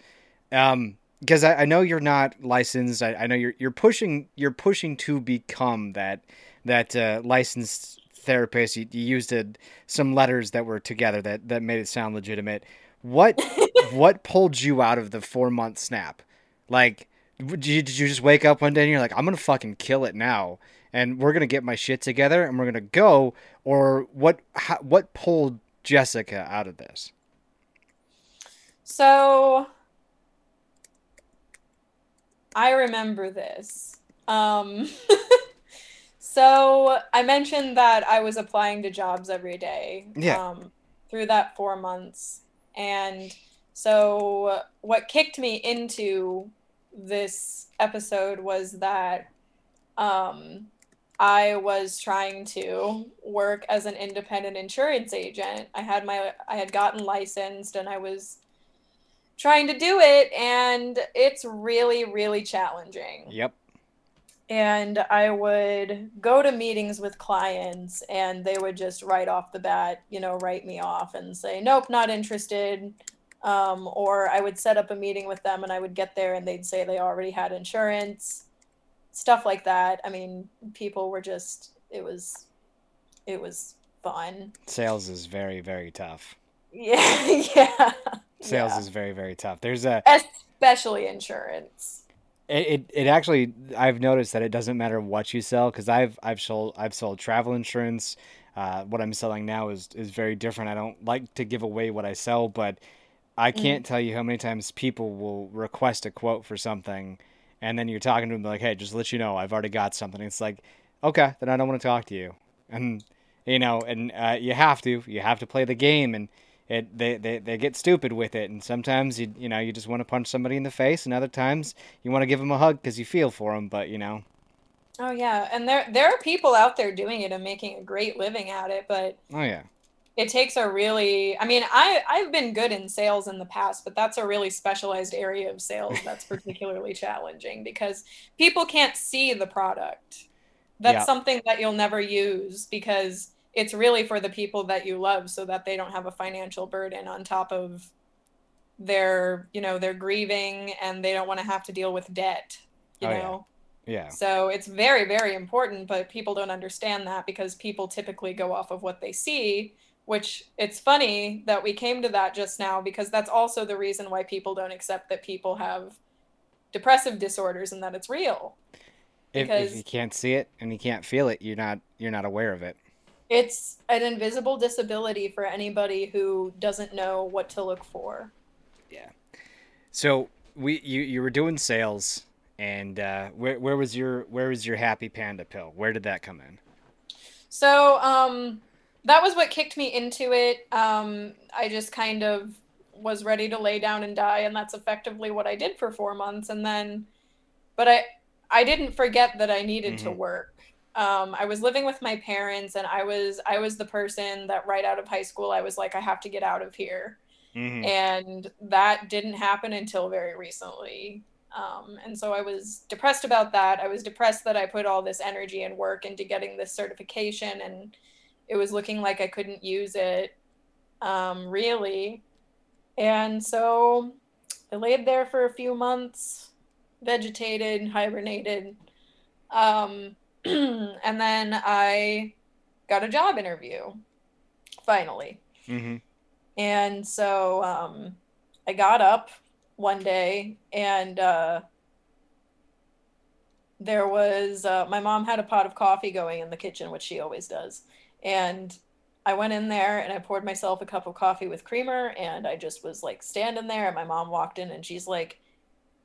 um, because I, I know you're not licensed. I, I know you're you're pushing you're pushing to become that that uh, licensed therapist. You, you used a, some letters that were together that, that made it sound legitimate. What what pulled you out of the four month snap? Like, did you, did you just wake up one day and you're like, I'm gonna fucking kill it now? And we're gonna get my shit together, and we're gonna go. Or what? How, what pulled Jessica out of this? So I remember this. Um, so I mentioned that I was applying to jobs every day, yeah. um, through that four months. And so what kicked me into this episode was that, um, I was trying to work as an independent insurance agent. I had my, I had gotten licensed, and I was trying to do it, and it's really, really challenging. Yep. And I would go to meetings with clients, and they would just right off the bat, you know, write me off and say, nope, not interested. Um, or I would set up a meeting with them, and I would get there, and they'd say they already had insurance. Stuff like that. I mean, people were just, it was, it was fun. Sales is very, very tough. Yeah. Yeah. Sales yeah. is very, very tough. There's a, especially insurance. It, it, it actually, I've noticed that it doesn't matter what you sell. Cause I've, I've sold, I've sold travel insurance. Uh, what I'm selling now is, is very different. I don't like to give away what I sell, but I can't mm. tell you how many times people will request a quote for something. And then you're talking to them like, hey, just to let you know, I've already got something. It's like, okay, then I don't want to talk to you. And, you know, and uh, you have to. You have to play the game. And it they, they, they get stupid with it. And sometimes, you you know, you just want to punch somebody in the face. And other times you want to give them a hug because you feel for them. But, you know. Oh, yeah. And there, there are people out there doing it and making a great living at it. But oh, yeah. It takes a really, I mean, I, I've been good in sales in the past, but that's a really specialized area of sales that's particularly challenging because people can't see the product. That's yeah. something that you'll never use because it's really for the people that you love so that they don't have a financial burden on top of their, you know, their grieving, and they don't want to have to deal with debt, you oh, know? Yeah. yeah. So it's very, very important, but people don't understand that because people typically go off of what they see. Which it's funny that we came to that just now because that's also the reason why people don't accept that people have depressive disorders and that it's real. If, if you can't see it and you can't feel it, you're not you're not aware of it. It's an invisible disability for anybody who doesn't know what to look for. Yeah. So we you, you were doing sales, and uh, where where was your where was your happy panda pill? Where did that come in? So. Um, That was what kicked me into it. Um, I just kind of was ready to lay down and die, and that's effectively what I did for four months. And then, but I, I didn't forget that I needed mm-hmm. to work. Um, I was living with my parents, and I was, I was the person that right out of high school, I was like, I have to get out of here. Mm-hmm. And that didn't happen until very recently. Um, and so I was depressed about that. I was depressed that I put all this energy and work into getting this certification, and it was looking like I couldn't use it, um, really. And so I laid there for a few months, vegetated, hibernated. Um, and then I got a job interview, finally. Mm-hmm. And so um, I got up one day and uh, there was, uh, my mom had a pot of coffee going in the kitchen, which she always does. And I went in there and I poured myself a cup of coffee with creamer, and I just was like standing there, and my mom walked in and she's like,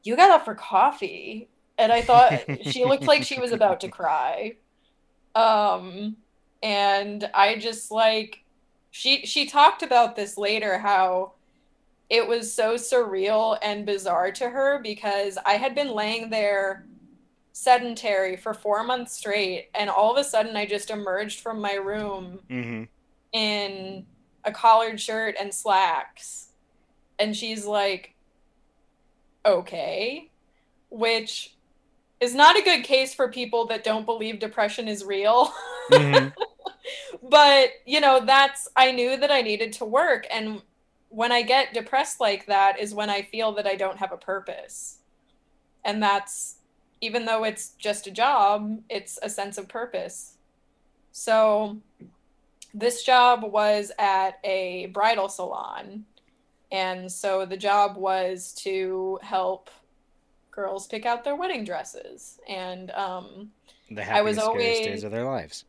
"You got up for coffee?" And I thought she looked like she was about to cry. Um, and I just like, she, she talked about this later, how it was so surreal and bizarre to her because I had been laying there sedentary for four months straight. And all of a sudden I just emerged from my room mm-hmm. in a collared shirt and slacks. And she's like, okay, which is not a good case for people that don't believe depression is real. Mm-hmm. But, you know, that's, I knew that I needed to work. And when I get depressed like that is when I feel that I don't have a purpose. And that's, even though it's just a job, it's a sense of purpose. So this job was at a bridal salon. And so the job was to help girls pick out their wedding dresses. And um, the happiest, I was always, days of their lives.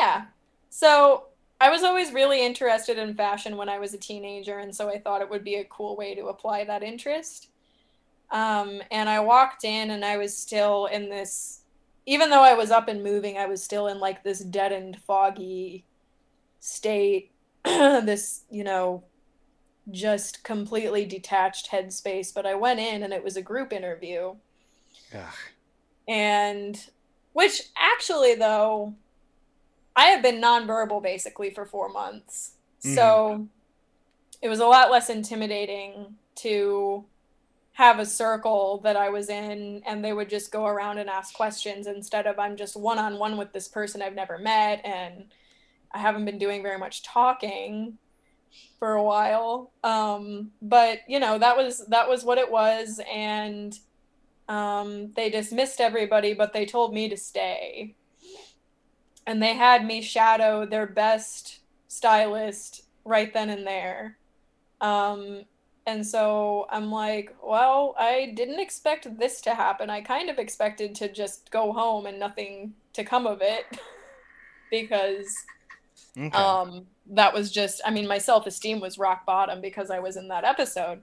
Yeah. So I was always really interested in fashion when I was a teenager, and so I thought it would be a cool way to apply that interest. Um, and I walked in and I was still in this, even though I was up and moving, I was still in like this deadened, foggy state, this, you know, just completely detached headspace. But I went in and it was a group interview. Ugh. And which actually, though, I have been nonverbal basically for four months. Mm-hmm. So it was a lot less intimidating to have a circle that I was in and they would just go around and ask questions instead of I'm just one-on-one with this person I've never met and I haven't been doing very much talking for a while. Um, but, you know, that was that was what it was. And um, they dismissed everybody, but they told me to stay. And they had me shadow their best stylist right then and there. Um And so I'm like, well, I didn't expect this to happen. I kind of expected to just go home and nothing to come of it because okay. um, that was just, I mean, my self-esteem was rock bottom because I was in that episode.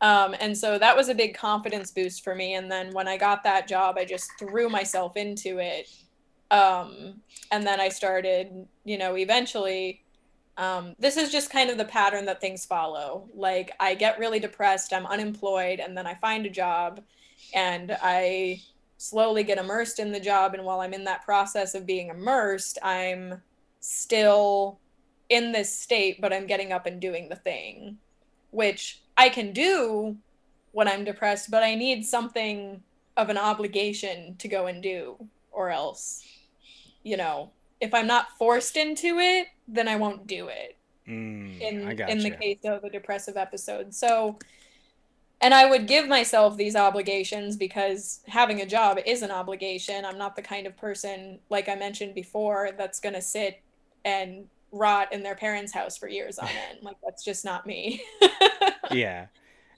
Um, and so that was a big confidence boost for me. And then when I got that job, I just threw myself into it. Um, and then I started, you know, eventually... Um, this is just kind of the pattern that things follow. Like I get really depressed, I'm unemployed, and then I find a job and I slowly get immersed in the job. And while I'm in that process of being immersed, I'm still in this state, but I'm getting up and doing the thing, which I can do when I'm depressed, but I need something of an obligation to go and do, or else, you know, if I'm not forced into it, then I won't do it mm, in, in the case of a depressive episode. So, and I would give myself these obligations because having a job is an obligation. I'm not the kind of person, like I mentioned before, that's going to sit and rot in their parents' house for years on end. Like, that's just not me. Yeah.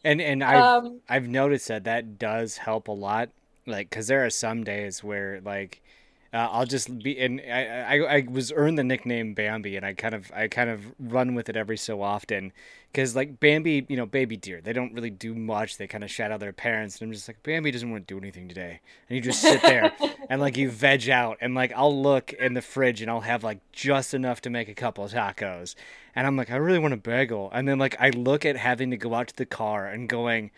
And, and I've, um, I've noticed that that does help a lot. Like, cause there are some days where like, Uh, I'll just be, and I, I, I was earned the nickname Bambi, and I kind of, I kind of run with it every so often, because like Bambi, you know, baby deer, they don't really do much. They kind of shadow their parents, and I'm just like, Bambi doesn't want to do anything today, and you just sit there and like you veg out, and like I'll look in the fridge and I'll have like just enough to make a couple of tacos, and I'm like, I really want a bagel, and then like I look at having to go out to the car and going,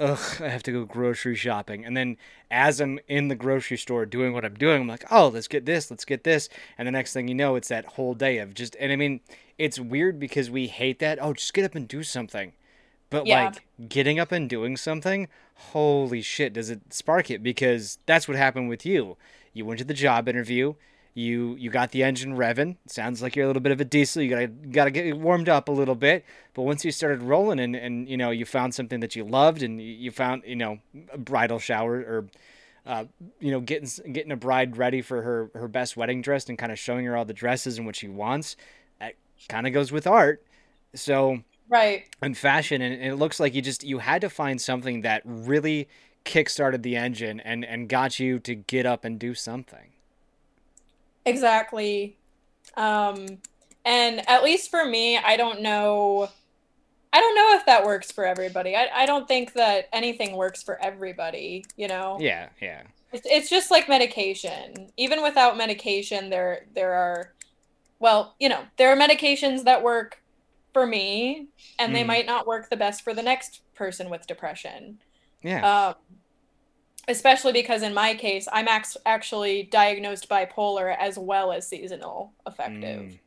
ugh, I have to go grocery shopping. And then as I'm in the grocery store doing what I'm doing, I'm like, oh, let's get this, let's get this. And the next thing you know, it's that whole day of just, and I mean, it's weird because we hate that. Oh, just get up and do something. But yeah. Like getting up and doing something, holy shit, does it spark it? Because that's what happened with you. You went to the job interview. You you got the engine revving. Sounds like you're a little bit of a diesel. You gotta gotta get warmed up a little bit. But once you started rolling and, and you know you found something that you loved, and you found you know a bridal shower or uh, you know getting getting a bride ready for her, her best wedding dress and kind of showing her all the dresses and what she wants. That kind of goes with art. So right, and fashion. And it looks like you just, you had to find something that really kickstarted the engine and, and got you to get up and do something. Exactly. Um, and at least for me, I don't know, I don't know if that works for everybody. I, I don't think that anything works for everybody, you know? Yeah. Yeah. It's, it's just like medication. Even without medication, there, there are, well, you know, there are medications that work for me, and they mm. might not work the best for the next person with depression. Yeah. Um, especially because in my case, I'm ac- actually diagnosed bipolar as well as seasonal affective. Mm.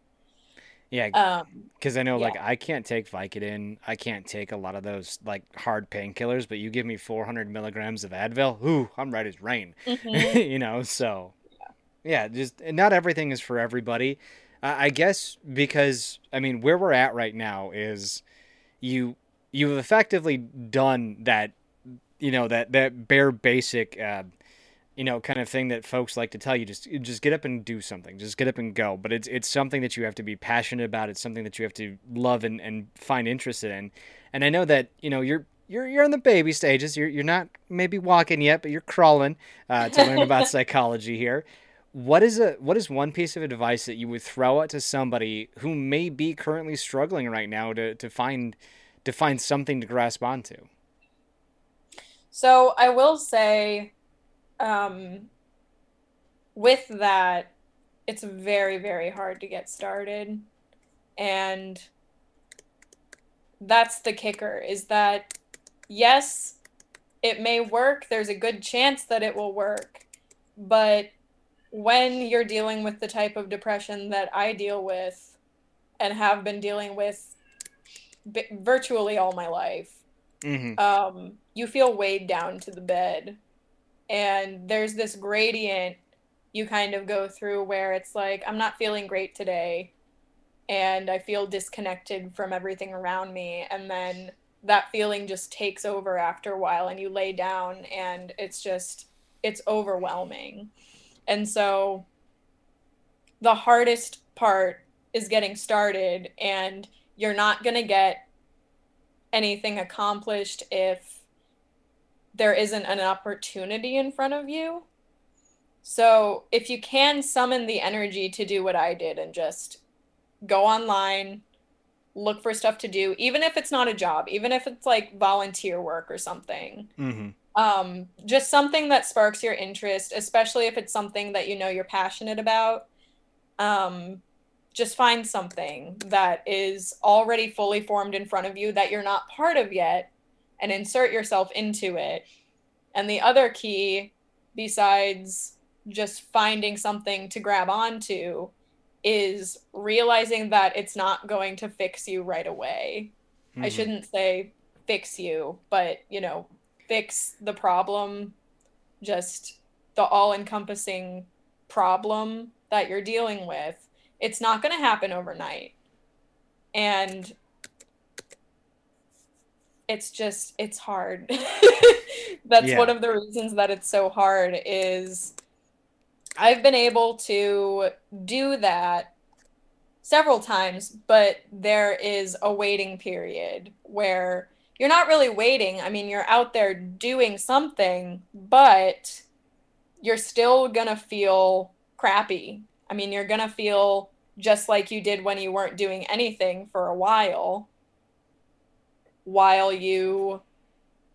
Yeah. Because um, I know, yeah. like, I can't take Vicodin. I can't take a lot of those, like, hard painkillers, but you give me four hundred milligrams of Advil, ooh, I'm right as rain. Mm-hmm. You know, so, yeah, yeah just not everything is for everybody. Uh, I guess because, I mean, where we're at right now is you, you've effectively done that, you know, that, that bare basic, uh, you know, kind of thing that folks like to tell you, just, just get up and do something, just get up and go. But it's, it's something that you have to be passionate about. It's something that you have to love and, and find interest in. And I know that, you know, you're, you're, you're in the baby stages. You're, you're not maybe walking yet, but you're crawling, uh, to learn about psychology here. What is a, what is one piece of advice that you would throw out to somebody who may be currently struggling right now to, to find, to find something to grasp onto? So I will say, um, with that, it's very, very hard to get started. And that's the kicker, is that, yes, it may work. There's a good chance that it will work. But when you're dealing with the type of depression that I deal with and have been dealing with b- virtually all my life, mm-hmm. um, you feel weighed down to the bed, and there's this gradient you kind of go through where it's like, I'm not feeling great today, and I feel disconnected from everything around me. And then that feeling just takes over after a while, and you lay down, and it's just, it's overwhelming. And so the hardest part is getting started, and you're not going to get anything accomplished if there isn't an opportunity in front of you. So if you can summon the energy to do what I did and just go online, look for stuff to do, even if it's not a job, even if it's like volunteer work or something, mm-hmm. um, just something that sparks your interest, especially if it's something that you know you're passionate about. Um, just find something that is already fully formed in front of you that you're not part of yet, and insert yourself into it. And the other key, besides just finding something to grab onto, is realizing that it's not going to fix you right away. Mm-hmm. I shouldn't say fix you, but, you know, fix the problem, just the all-encompassing problem that you're dealing with. It's not going to happen overnight. And it's just, it's hard. That's yeah. one of the reasons that it's so hard, is I've been able to do that several times, but there is a waiting period where you're not really waiting. I mean, you're out there doing something, but you're still going to feel crappy. I mean, you're going to feel just like you did when you weren't doing anything for a while, while you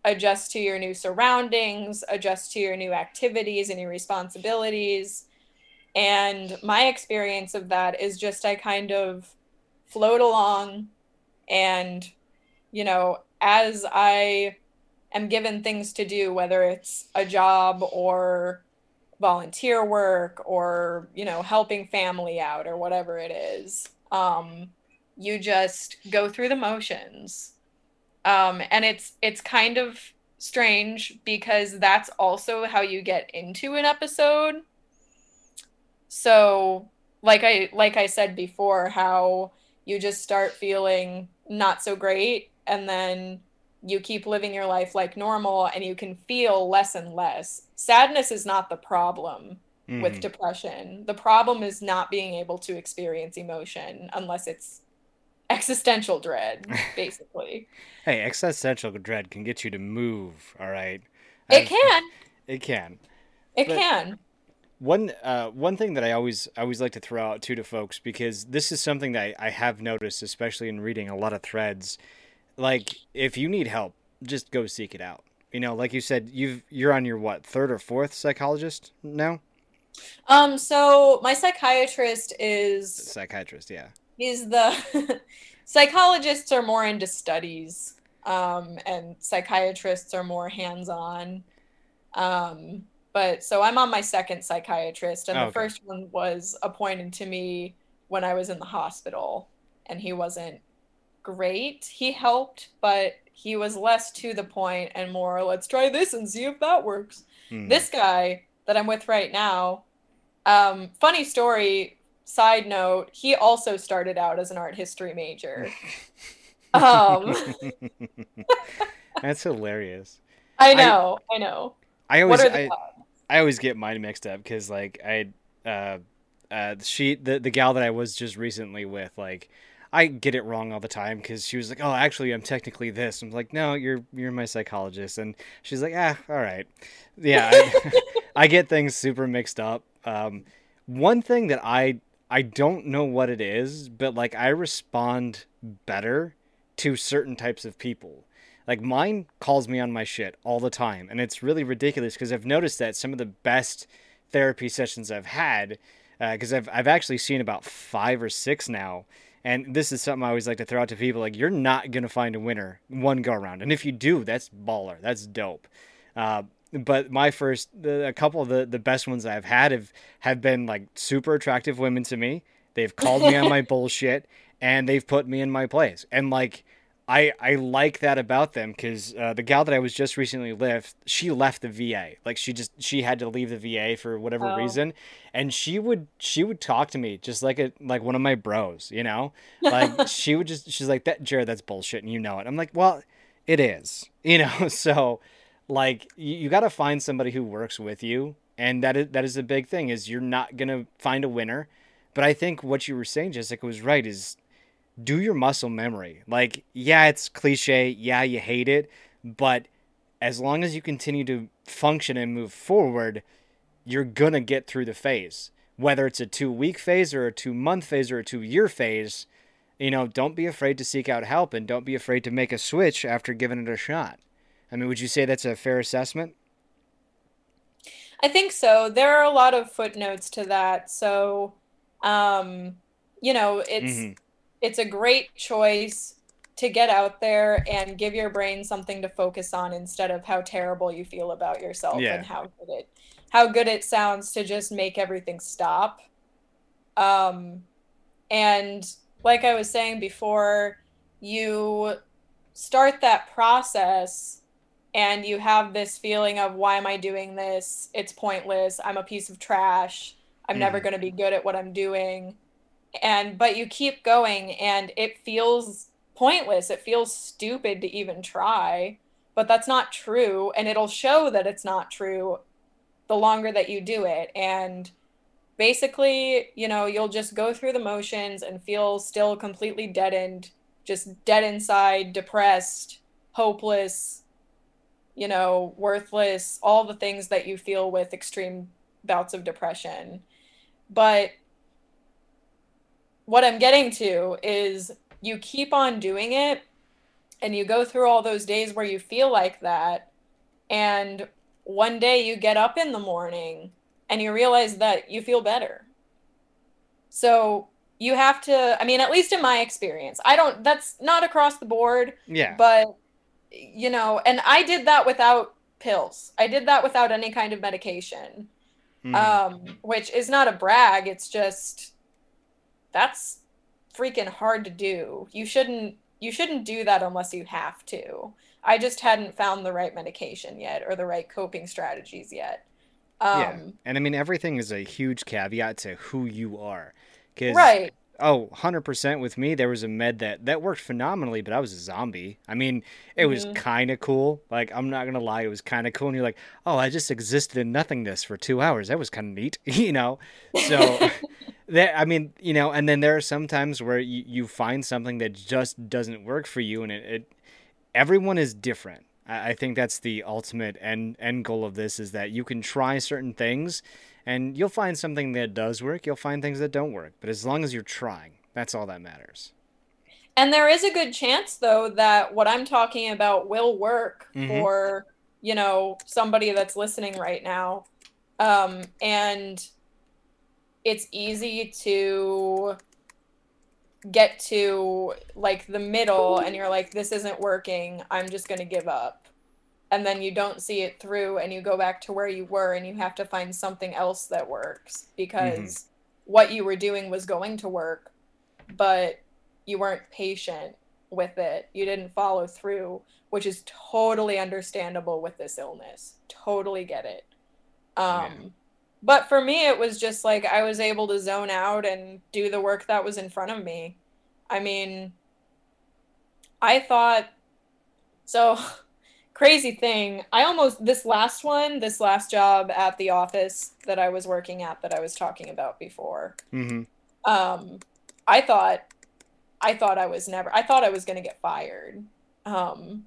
adjust to your new surroundings, adjust to your new activities and your responsibilities. And my experience of that is just, I kind of float along, and, you know, as I am given things to do, whether it's a job or volunteer work or, you know, helping family out or whatever it is, um, you just go through the motions. Um, and it's, it's kind of strange, because that's also how you get into an episode. So like I, like I said before, how you just start feeling not so great, and then you keep living your life like normal, and you can feel less and less. Sadness is not the problem mm. with depression. The problem is not being able to experience emotion unless it's existential dread, basically. Hey, existential dread can get you to move, all right? It I've, can. It can. It but can. One uh, one thing that I always I always like to throw out, too, to folks, because this is something that I, I have noticed, especially in reading a lot of threads, like, if you need help, just go seek it out. You know, like you said, you've, you're on your, what, third or fourth psychologist now? Um, so my psychiatrist is... Psychiatrist, yeah. Is the... Psychologists are more into studies, um, and psychiatrists are more hands-on. Um, but, so I'm on my second psychiatrist, and oh, the okay. first one was appointed to me when I was in the hospital, and he wasn't great. He helped, but... he was less to the point and more, let's try this and see if that works. Mm. This guy that I'm with right now, um, funny story, side note, he also started out as an art history major. um, That's hilarious. I know, I, I know. I always, I, I always get mine mixed up because, like, I, uh, uh, she, the the gal that I was just recently with, like, I get it wrong all the time because she was like, "Oh, actually, I'm technically this." I'm like, "No, you're you're my psychologist," and she's like, "Ah, all right, yeah." I, I get things super mixed up. Um, one thing that I I don't know what it is, but like I respond better to certain types of people. Like mine calls me on my shit all the time, and it's really ridiculous because I've noticed that some of the best therapy sessions I've had, because uh, I've I've actually seen about five or six now. And this is something I always like to throw out to people. Like, you're not going to find a winner one go around. And if you do, that's baller. That's dope. Uh, but my first, the, a couple of the, the best ones I've had have, have been like super attractive women to me. They've called me on my bullshit and they've put me in my place. And like, I, I like that about them because uh, the gal that I was just recently left, she left the V A. Like she just, she had to leave the V A for whatever oh. reason. And she would, she would talk to me just like a, like one of my bros, you know, like she would just, she's like that Jared, that's bullshit. And you know it. I'm like, well, it is, you know? So like, you, you got to find somebody who works with you. And that is, that is the big thing is you're not going to find a winner. But I think what you were saying, Jessica, was right is, do your muscle memory. Like, yeah, it's cliche. Yeah, you hate it. But as long as you continue to function and move forward, you're going to get through the phase. Whether it's a two-week phase or a two-month phase or a two-year phase, you know, don't be afraid to seek out help and don't be afraid to make a switch after giving it a shot. I mean, would you say that's a fair assessment? I think so. There are a lot of footnotes to that. So, um, you know, it's... Mm-hmm. It's a great choice to get out there and give your brain something to focus on instead of how terrible you feel about yourself yeah. and how good it how good it sounds to just make everything stop. Um, and like I was saying before, you start that process and you have this feeling of, why am I doing this? It's pointless. I'm a piece of trash. I'm mm. never going to be good at what I'm doing. And but you keep going and it feels pointless. It feels stupid to even try, but that's not true. And it'll show that it's not true the longer that you do it. And basically, you know, you'll just go through the motions and feel still completely deadened, just dead inside, depressed, hopeless, you know, worthless, all the things that you feel with extreme bouts of depression. But what I'm getting to is you keep on doing it and you go through all those days where you feel like that. And one day you get up in the morning and you realize that you feel better. So you have to, I mean, at least in my experience, I don't, that's not across the board. Yeah. But, you know, and I did that without pills. I did that without any kind of medication, mm. um, which is not a brag. It's just... that's freaking hard to do. You shouldn't you shouldn't do that unless you have to. I just hadn't found the right medication yet or the right coping strategies yet. Um, yeah. And I mean, everything is a huge caveat to who you are. 'Cause, right. Oh, one hundred percent with me, there was a med that, that worked phenomenally, but I was a zombie. I mean, it mm-hmm. was kind of cool. Like, I'm not going to lie. It was kind of cool. And you're like, oh, I just existed in nothingness for two hours. That was kind of neat, you know? So... There, I mean, you know, and then there are some times where you, you find something that just doesn't work for you, and it, it everyone is different. I, I think that's the ultimate end end goal of this, is that you can try certain things, and you'll find something that does work. You'll find things that don't work, but as long as you're trying, that's all that matters. And there is a good chance, though, that what I'm talking about will work mm-hmm. for, you know, somebody that's listening right now, um, and. It's easy to get to like the middle and you're like, this isn't working. I'm just going to give up. And then you don't see it through and you go back to where you were and you have to find something else that works because mm-hmm. what you were doing was going to work, but you weren't patient with it. You didn't follow through, which is totally understandable with this illness. Totally get it. Um, yeah. But for me, it was just like I was able to zone out and do the work that was in front of me. I mean, I thought, so crazy thing. I almost, this last one, this last job at the office that I was working at that I was talking about before, mm-hmm. um, I thought, I thought I was never, I thought I was going to get fired. Um,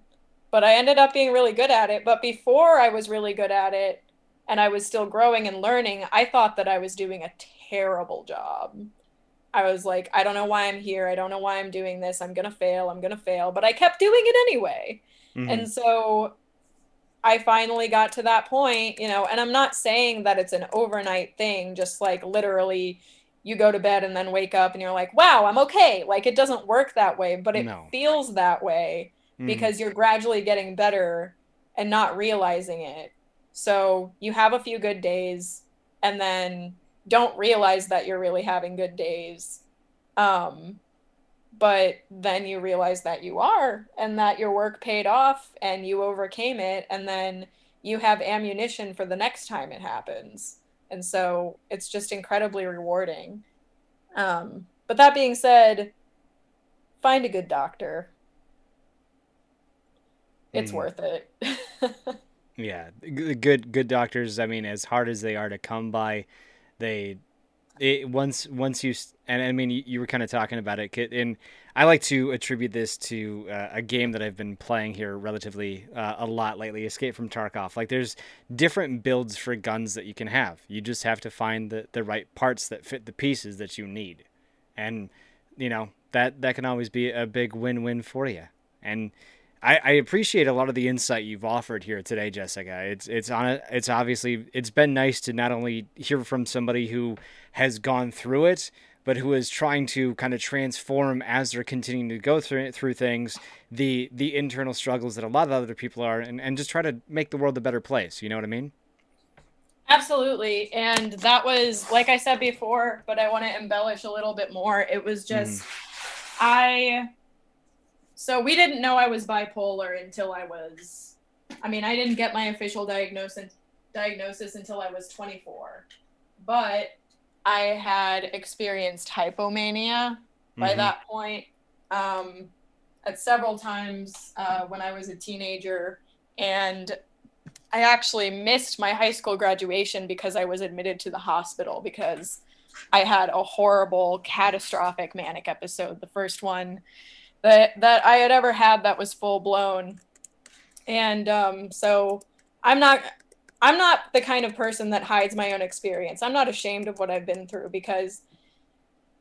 but I ended up being really good at it. But before I was really good at it, and I was still growing and learning, I thought that I was doing a terrible job. I was like, I don't know why I'm here. I don't know why I'm doing this. I'm going to fail. I'm going to fail. But I kept doing it anyway. Mm-hmm. And so I finally got to that point, you know, and I'm not saying that it's an overnight thing, just like literally you go to bed and then wake up and you're like, wow, I'm okay. Like it doesn't work that way, but it no. feels that way mm-hmm. because you're gradually getting better and not realizing it. So you have a few good days and then don't realize that you're really having good days. Um, but then you realize that you are and that your work paid off and you overcame it. And then you have ammunition for the next time it happens. And so it's just incredibly rewarding. Um, but that being said, find a good doctor. It's mm. worth it. Yeah, good good doctors. I mean, as hard as they are to come by, they it, once once you and I mean you, you were kind of talking about it, and I like to attribute this to uh, a game that I've been playing here relatively uh, a lot lately, Escape from Tarkov. Like, there's different builds for guns that you can have. You just have to find the the right parts that fit the pieces that you need, and you know that that can always be a big win-win for you. And I appreciate a lot of the insight you've offered here today, Jessica. It's it's on it's obviously it's been nice to not only hear from somebody who has gone through it, but who is trying to kind of transform as they're continuing to go through through things, the the internal struggles that a lot of other people are, and, and just try to make the world a better place. You know what I mean? Absolutely. And that was, like I said before, but I want to embellish a little bit more. It was just mm. I. So we didn't know I was bipolar until I was, I mean, I didn't get my official diagnosis diagnosis until I was twenty-four, but I had experienced hypomania by mm-hmm. that point um, at several times uh, when I was a teenager. And I actually missed my high school graduation because I was admitted to the hospital because I had a horrible, catastrophic manic episode. The first one that that I had ever had that was full blown. And um, so I'm not, I'm not the kind of person that hides my own experience. I'm not ashamed of what I've been through because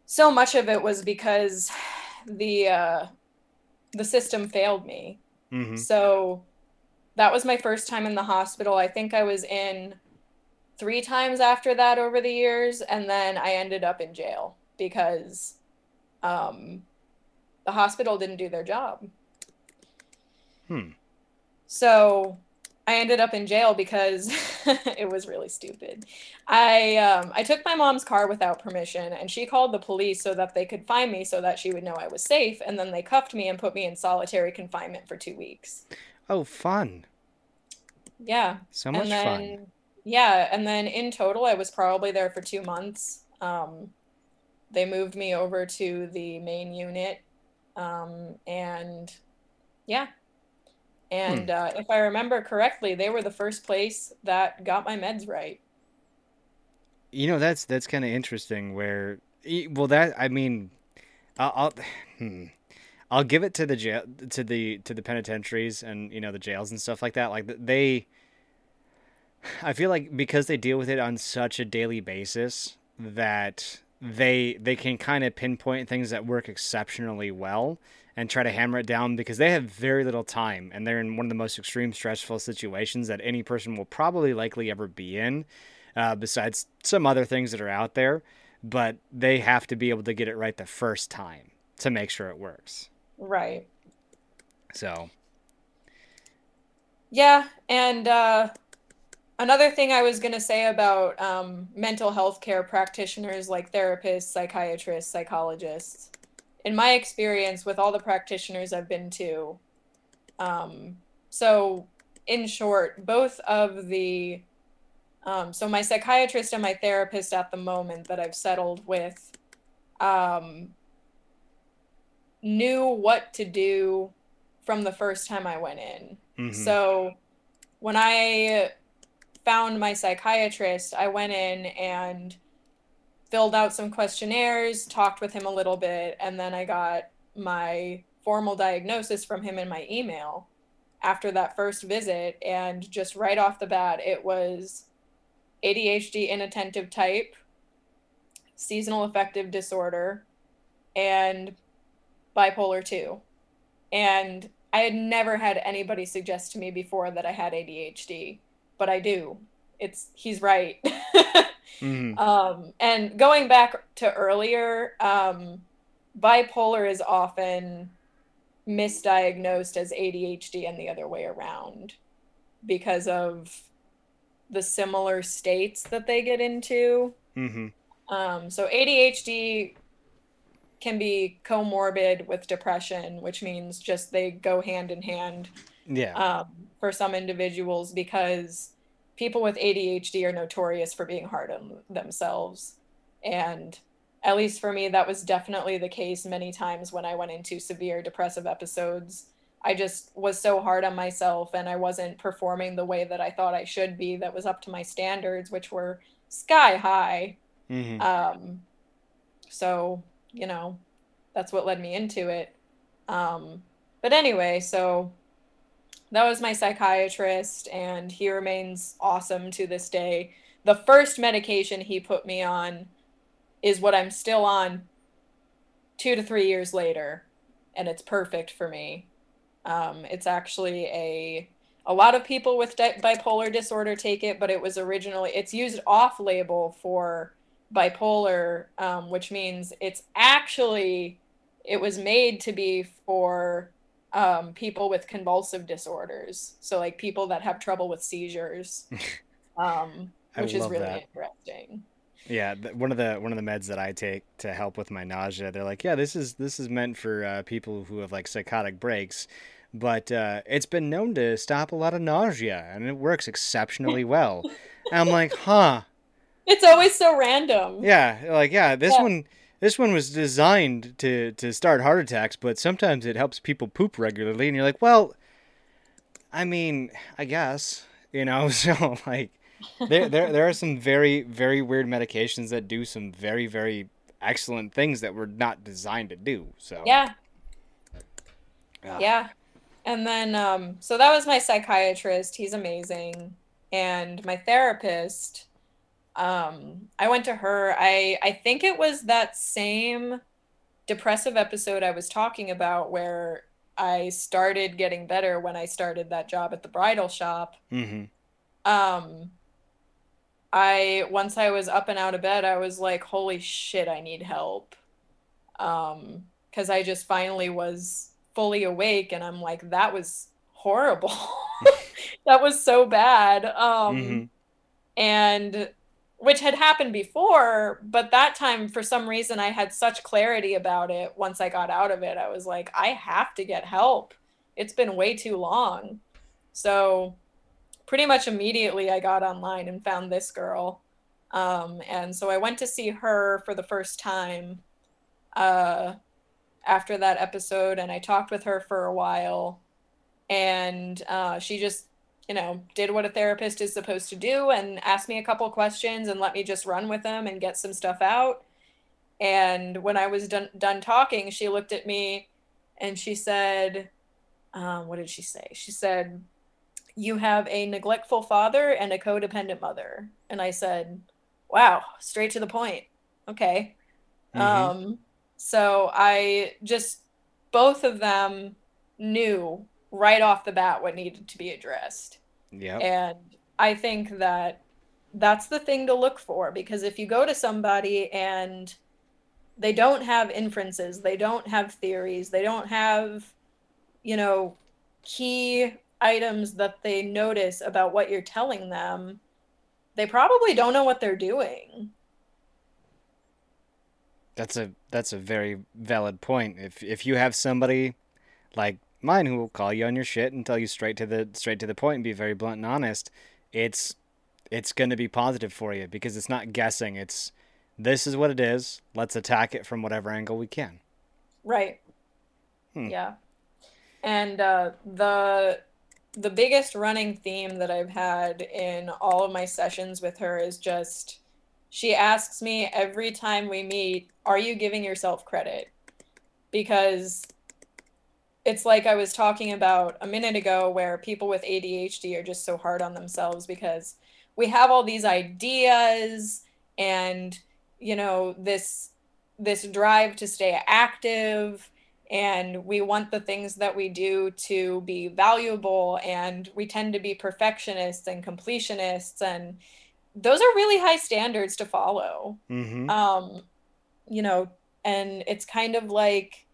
so much of it was because the, uh, the system failed me. Mm-hmm. So that was my first time in the hospital. I think I was in three times after that over the years. And then I ended up in jail because, um, the hospital didn't do their job. Hmm. So I ended up in jail because it was really stupid. I um, I took my mom's car without permission, and she called the police so that they could find me so that she would know I was safe. And then they cuffed me and put me in solitary confinement for two weeks. Oh, fun. Yeah. So much and then, fun. Yeah. And then in total, I was probably there for two months. Um, they moved me over to the main unit. Um, and yeah. And, hmm. uh, if I remember correctly, they were the first place that got my meds right. You know, that's, that's kind of interesting where Well, that I mean, I'll I'll, hmm. I'll give it to the jail to the to the penitentiaries and you know the jails and stuff like that. Like they, I feel like because they deal with it on such a daily basis that they they can kind of pinpoint things that work exceptionally well and try to hammer it down because they have very little time and they're in one of the most extreme stressful situations that any person will probably likely ever be in, uh, besides some other things that are out there. But they have to be able to get it right the first time to make sure it works. Right. So. Yeah. And uh, another thing I was going to say about um, mental health care practitioners like therapists, psychiatrists, psychologists, in my experience with all the practitioners I've been to. Um, so in short, both of the Um, so my psychiatrist and my therapist at the moment that I've settled with um, knew what to do from the first time I went in. Mm-hmm. So when I found my psychiatrist, I went in and filled out some questionnaires, talked with him a little bit, and then I got my formal diagnosis from him in my email after that first visit. And just right off the bat, it was A D H D inattentive type, seasonal affective disorder, and bipolar two. And I had never had anybody suggest to me before that I had A D H D, but I do. It's, he's right. mm. Um, and going back to earlier, um, bipolar is often misdiagnosed as A D H D and the other way around because of the similar states that they get into. Mm-hmm. Um, so A D H D can be comorbid with depression, which means just they go hand in hand. Yeah. Um, for some individuals, because people with A D H D are notorious for being hard on themselves. And at least for me, that was definitely the case many times when I went into severe depressive episodes. I just was so hard on myself and I wasn't performing the way that I thought I should be. That was up to my standards, which were sky high. Mm-hmm. Um, so, you know, that's what led me into it. Um, but anyway, so that was my psychiatrist and he remains awesome to this day. The first medication he put me on is what I'm still on two to three years later. And it's perfect for me. Um, it's actually a, a lot of people with di- bipolar disorder take it, but it was originally, it's used off label for bipolar, um, which means it's actually, it was made to be for, um, people with convulsive disorders. So like people that have trouble with seizures, um, which is really that. Interesting. Yeah, one of the one of the meds that I take to help with my nausea, they're like, yeah, this is this is meant for uh, people who have like psychotic breaks, but uh, it's been known to stop a lot of nausea, and it works exceptionally well. And I'm like, huh? It's always so random. Yeah, like yeah, this yeah. one this one was designed to to start heart attacks, but sometimes it helps people poop regularly, and you're like, well, I mean, I guess you know, so like. there, there there are some very, very weird medications that do some very, very excellent things that were not designed to do. So yeah. Ah. Yeah. And then, um, so that was my psychiatrist. He's amazing. And my therapist, um, I went to her. I, I think it was that same depressive episode I was talking about where I started getting better when I started that job at the bridal shop. Mm-hmm. Um, I, once I was up and out of bed, I was like, holy shit, I need help. Um, cause I just finally was fully awake and I'm like, that was horrible. That was so bad. Um, mm-hmm. And which had happened before, but that time for some reason I had such clarity about it. Once I got out of it, I was like, I have to get help. It's been way too long. So pretty much immediately I got online and found this girl. Um, and so I went to see her for the first time uh, after that episode. And I talked with her for a while and uh, she just, you know, did what a therapist is supposed to do and asked me a couple questions and let me just run with them and get some stuff out. And when I was done, done talking, she looked at me and she said, um, what did she say? She said, you have a neglectful father and a codependent mother. And I said, wow, straight to the point. Okay. Mm-hmm. Um, so I just, both of them knew right off the bat what needed to be addressed. Yeah. And I think that that's the thing to look for, because if you go to somebody and they don't have inferences, they don't have theories, they don't have, you know, key items that they notice about what you're telling them, they probably don't know what they're doing. That's a that's a very valid point. If if you have somebody like mine who will call you on your shit and tell you straight to the straight to the point and be very blunt and honest, it's it's going to be positive for you, because it's not guessing. It's, this is what it is. Let's attack it from whatever angle we can. Right. Hmm. Yeah. And uh, the the biggest running theme that I've had in all of my sessions with her is just, she asks me every time we meet, are you giving yourself credit? Because it's like I was talking about a minute ago, where people with A D H D are just so hard on themselves because we have all these ideas and, you know, this this drive to stay active, and we want the things that we do to be valuable, and we tend to be perfectionists and completionists, and those are really high standards to follow. Mm-hmm. Um, you know, and it's kind of like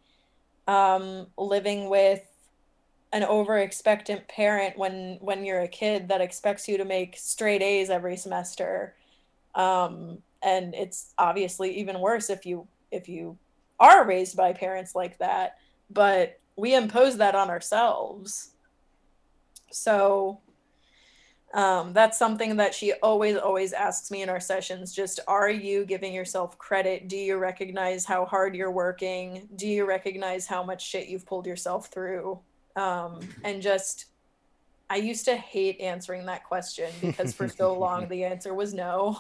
Um, living with an over-expectant parent when, when you're a kid that expects you to make straight A's every semester. Um, and it's obviously even worse if you, if you are raised by parents like that, but we impose that on ourselves. So um, that's something that she always, always asks me in our sessions. Just, are you giving yourself credit? Do you recognize how hard you're working? Do you recognize how much shit you've pulled yourself through? Um, and just, I used to hate answering that question because for so long the answer was no,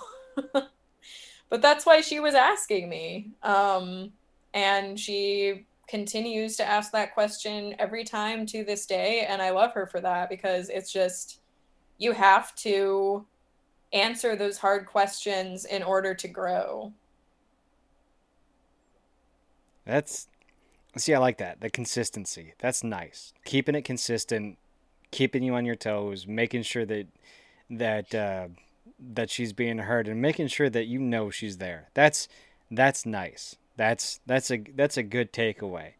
but that's why she was asking me. Um, and she continues to ask that question every time to this day. And I love her for that, because it's just, you have to answer those hard questions in order to grow. That's, see, I like that. The consistency. That's nice. Keeping it consistent, keeping you on your toes, making sure that, that, uh, that she's being heard, and making sure that, you know, she's there. That's, that's nice. That's, that's a, that's a good takeaway.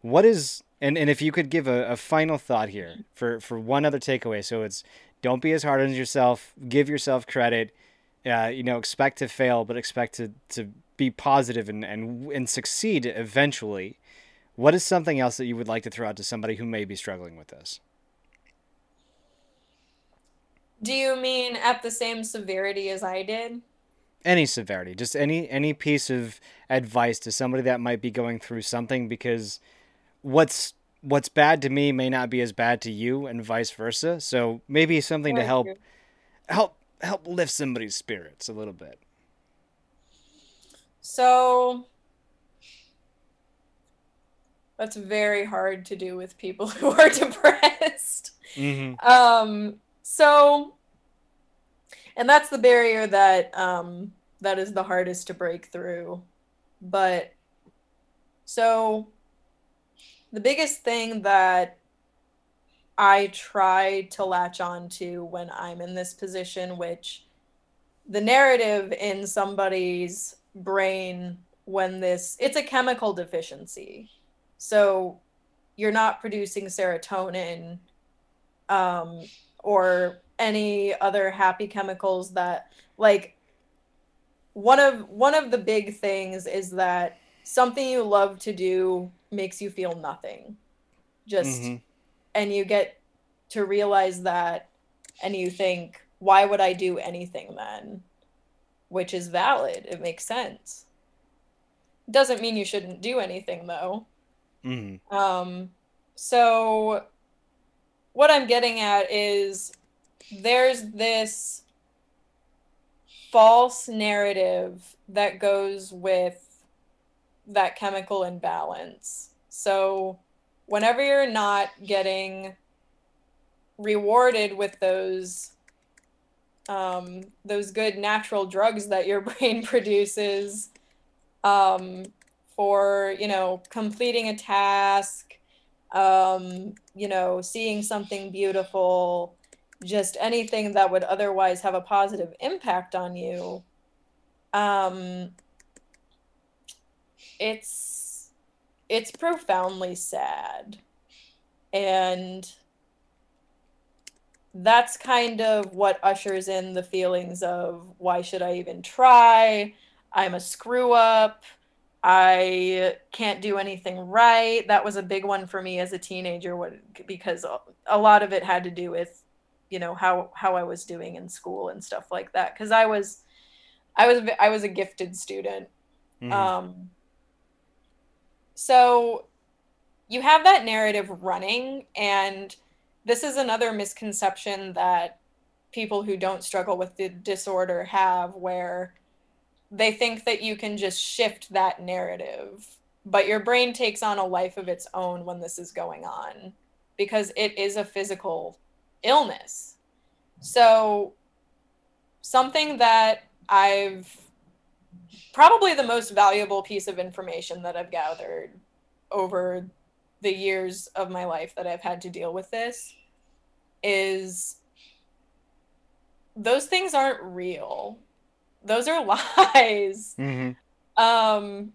What is, and, and if you could give a, a final thought here for, for one other takeaway. So it's, don't be as hard on yourself. Give yourself credit. Uh, you know, expect to fail, but expect to, to be positive and, and and succeed eventually. What is something else that you would like to throw out to somebody who may be struggling with this? Do you mean at the same severity as I did? Any severity, just any any piece of advice to somebody that might be going through something, because what's what's bad to me may not be as bad to you, and vice versa. So maybe something to help, help, help lift somebody's spirits a little bit. So that's very hard to do with people who are depressed. Mm-hmm. Um, so, and that's the barrier that, um, that is the hardest to break through. But so, the biggest thing that I try to latch on to when I'm in this position, which the narrative in somebody's brain when this, it's a chemical deficiency. So you're not producing serotonin um, or any other happy chemicals that, like, one of, one of the big things is that something you love to do makes you feel nothing, just mm-hmm. and you get to realize that, and you think, why would I do anything then? Which is valid. It makes sense. Doesn't mean you shouldn't do anything, though. Mm-hmm. Um, so what I'm getting at is there's this false narrative that goes with that chemical imbalance. So whenever you're not getting rewarded with those um, those good natural drugs that your brain produces um, for, you know, completing a task, um, you know, seeing something beautiful, just anything that would otherwise have a positive impact on you, um, it's it's profoundly sad. And that's kind of what ushers in the feelings of, why should I even try? I'm a screw up. I can't do anything right. That was a big one for me as a teenager, because a lot of it had to do with, you know, how, how I was doing in school and stuff like that. Cause I was, I was, I was a gifted student. Mm-hmm. Um, so you have that narrative running, and this is another misconception that people who don't struggle with the disorder have, where they think that you can just shift that narrative, but your brain takes on a life of its own when this is going on, because it is a physical illness. So something that I've, probably the most valuable piece of information that I've gathered over the years of my life that I've had to deal with this is, those things aren't real. Those are lies. Mm-hmm. Um,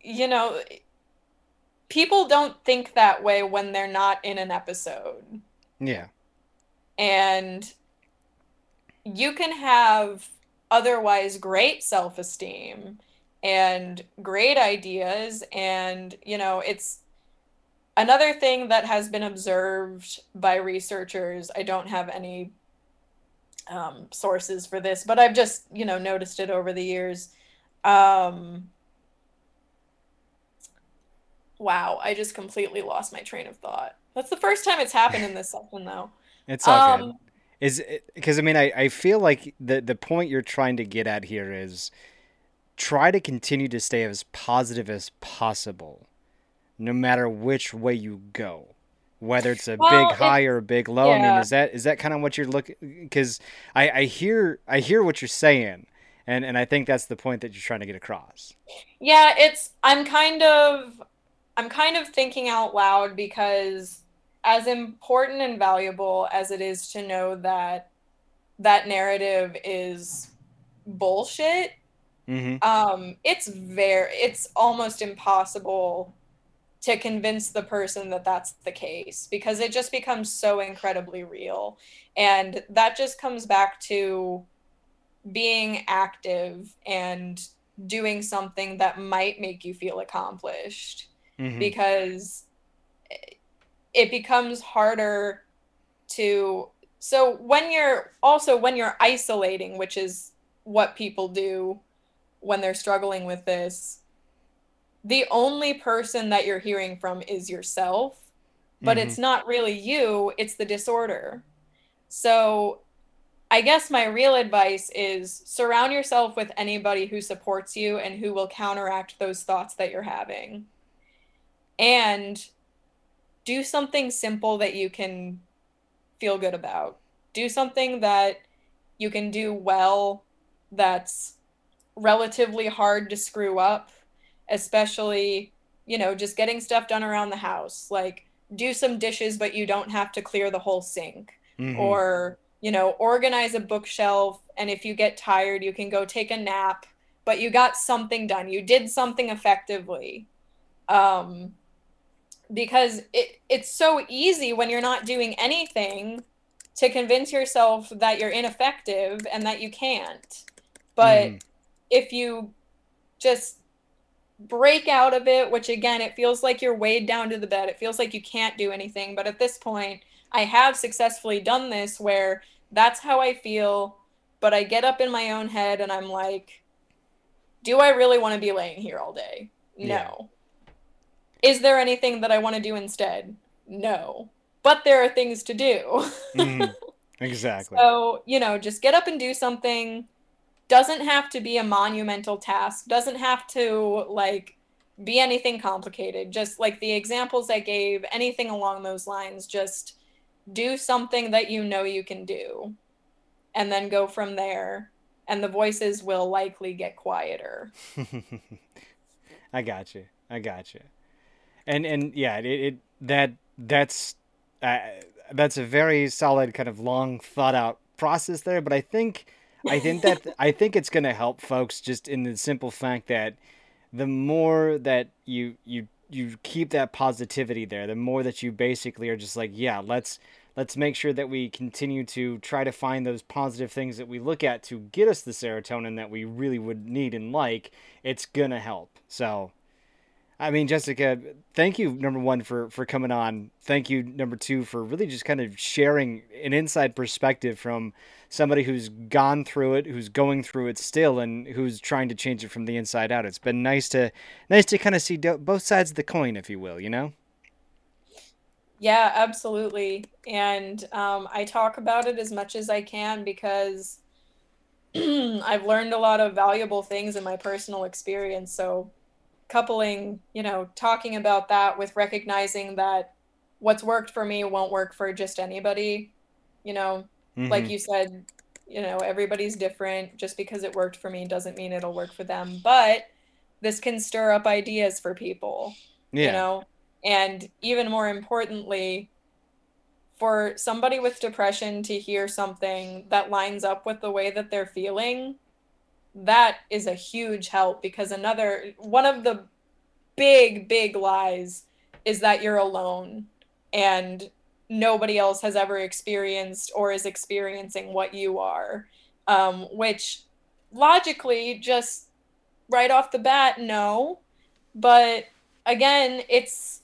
you know, people don't think that way when they're not in an episode. Yeah. And you can have otherwise great self-esteem and great ideas. And, you know, it's another thing that has been observed by researchers. I don't have any um, sources for this, but I've just, you know, noticed it over the years. Um, wow, I just completely lost my train of thought. That's the first time it's happened in this session, though. It's all um, good. Is it, because I mean, I, I feel like the, the point you're trying to get at here is, try to continue to stay as positive as possible, no matter which way you go, whether it's a well, big high or a big low. Yeah. I mean, is that is that kind of what you're looking? Because I, I hear I hear what you're saying, and, and I think that's the point that you're trying to get across. Yeah, it's I'm kind of I'm kind of thinking out loud, because as important and valuable as it is to know that that narrative is bullshit, mm-hmm. um, it's very it's almost impossible to convince the person that that's the case, because it just becomes so incredibly real. And that just comes back to being active and doing something that might make you feel accomplished, mm-hmm. because it becomes harder to, so when you're also, when you're isolating, which is what people do when they're struggling with this, the only person that you're hearing from is yourself, but mm-hmm. it's not really you, it's the disorder. So I guess my real advice is, surround yourself with anybody who supports you and who will counteract those thoughts that you're having. And do something simple that you can feel good about. Do something that you can do well, that's relatively hard to screw up. Especially, you know, just getting stuff done around the house, like do some dishes, but you don't have to clear the whole sink, mm-hmm. or, you know, organize a bookshelf. And if you get tired, you can go take a nap, but you got something done. You did something effectively. Um, because it, it's so easy when you're not doing anything to convince yourself that you're ineffective and that you can't. But mm. if you just break out of it, which again, it feels like you're weighed down to the bed. It feels like you can't do anything. But at this point, I have successfully done this, where that's how I feel. But I get up in my own head and I'm like, do I really want to be laying here all day? No. Yeah. Is there anything that I want to do instead? No. But there are things to do. mm, exactly. So, you know, just get up and do something. Doesn't have to be a monumental task, doesn't have to like be anything complicated. Just like the examples I gave, anything along those lines, just do something that you know you can do and then go from there. And the voices will likely get quieter. I got you. I got you. And, and yeah, it, it that that's, uh, that's a very solid kind of long thought out process there. But I think, I think that, I think it's going to help folks just in the simple fact that the more that you, you, you keep that positivity there, the more that you basically are just like, yeah, let's, let's make sure that we continue to try to find those positive things that we look at to get us the serotonin that we really would need and like, it's going to help. So, I mean, Jessica, thank you, number one, for, for coming on. Thank you, number two, for really just kind of sharing an inside perspective from somebody who's gone through it, who's going through it still, and who's trying to change it from the inside out. It's been nice to nice to kind of see both sides of the coin, if you will, you know? Yeah, absolutely. And um, I talk about it as much as I can because I've learned a lot of valuable things in my personal experience, so coupling, you know, talking about that with recognizing that what's worked for me won't work for just anybody, you know, mm-hmm. like you said, you know, everybody's different. Just because it worked for me doesn't mean it'll work for them, but this can stir up ideas for people, yeah. you know, and even more importantly, for somebody with depression to hear something that lines up with the way that they're feeling, that is a huge help because another one of the big, big lies is that you're alone and nobody else has ever experienced or is experiencing what you are, um, which logically just right off the bat, no. But again, it's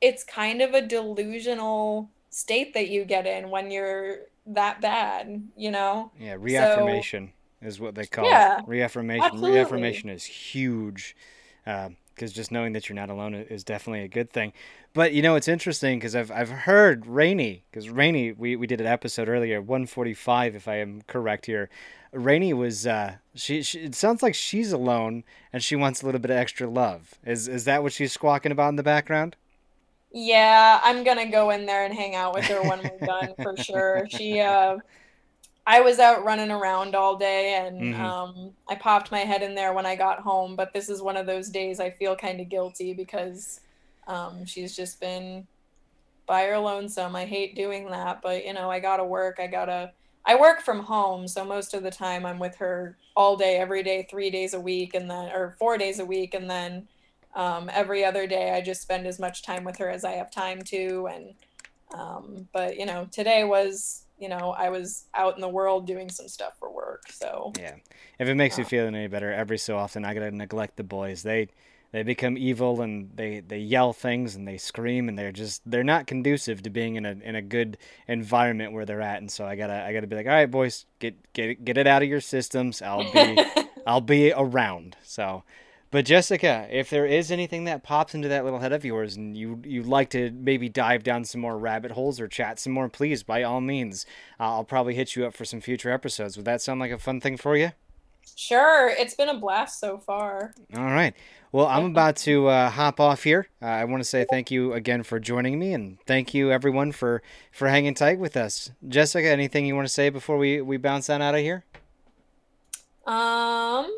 it's kind of a delusional state that you get in when you're that bad, you know? Yeah, reaffirmation. So, is what they call yeah, it. Reaffirmation. Absolutely. Reaffirmation is huge because uh, just knowing that you're not alone is definitely a good thing. But, you know, it's interesting because I've I've heard Rainey, because Rainey, we, we did an episode earlier, one forty-five, if I am correct here. Rainey was, uh, she, she it sounds like she's alone and she wants a little bit of extra love. Is is that what she's squawking about in the background? Yeah, I'm going to go in there and hang out with her when we're done for sure. She, uh, I was out running around all day and mm-hmm. um, I popped my head in there when I got home, but this is one of those days I feel kind of guilty because um, she's just been by her lonesome. I hate doing that, but you know, I gotta work. I gotta, I work from home. So most of the time I'm with her all day, every day, three days a week and then, or four days a week. And then um, every other day I just spend as much time with her as I have time to. And, um, but you know, today was, you know, I was out in the world doing some stuff for work. So yeah, if it makes yeah. you feel any better, every so often I gotta neglect the boys. They they become evil and they, they yell things and they scream and they're just they're not conducive to being in a in a good environment where they're at. And so I gotta I gotta be like, all right, boys, get get get it out of your systems. I'll be I'll be around. So. But Jessica, if there is anything that pops into that little head of yours and you, you'd like to maybe dive down some more rabbit holes or chat some more, please, by all means, uh, I'll probably hit you up for some future episodes. Would that sound like a fun thing for you? Sure. It's been a blast so far. All right. Well, I'm about to uh, hop off here. Uh, I want to say thank you again for joining me and thank you everyone for, for hanging tight with us. Jessica, anything you want to say before we, we bounce on out of here? Um...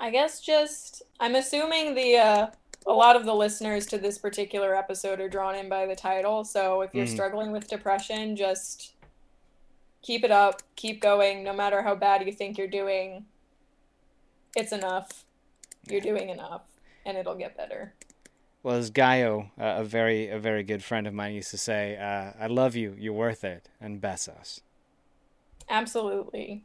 I guess just, I'm assuming the uh, a lot of the listeners to this particular episode are drawn in by the title. So if you're mm-hmm. struggling with depression, just keep it up, keep going. No matter how bad you think you're doing, it's enough. You're doing enough and it'll get better. Well, as Gaio, uh, a very a very good friend of mine used to say, uh, I love you, you're worth it, and best us. Absolutely.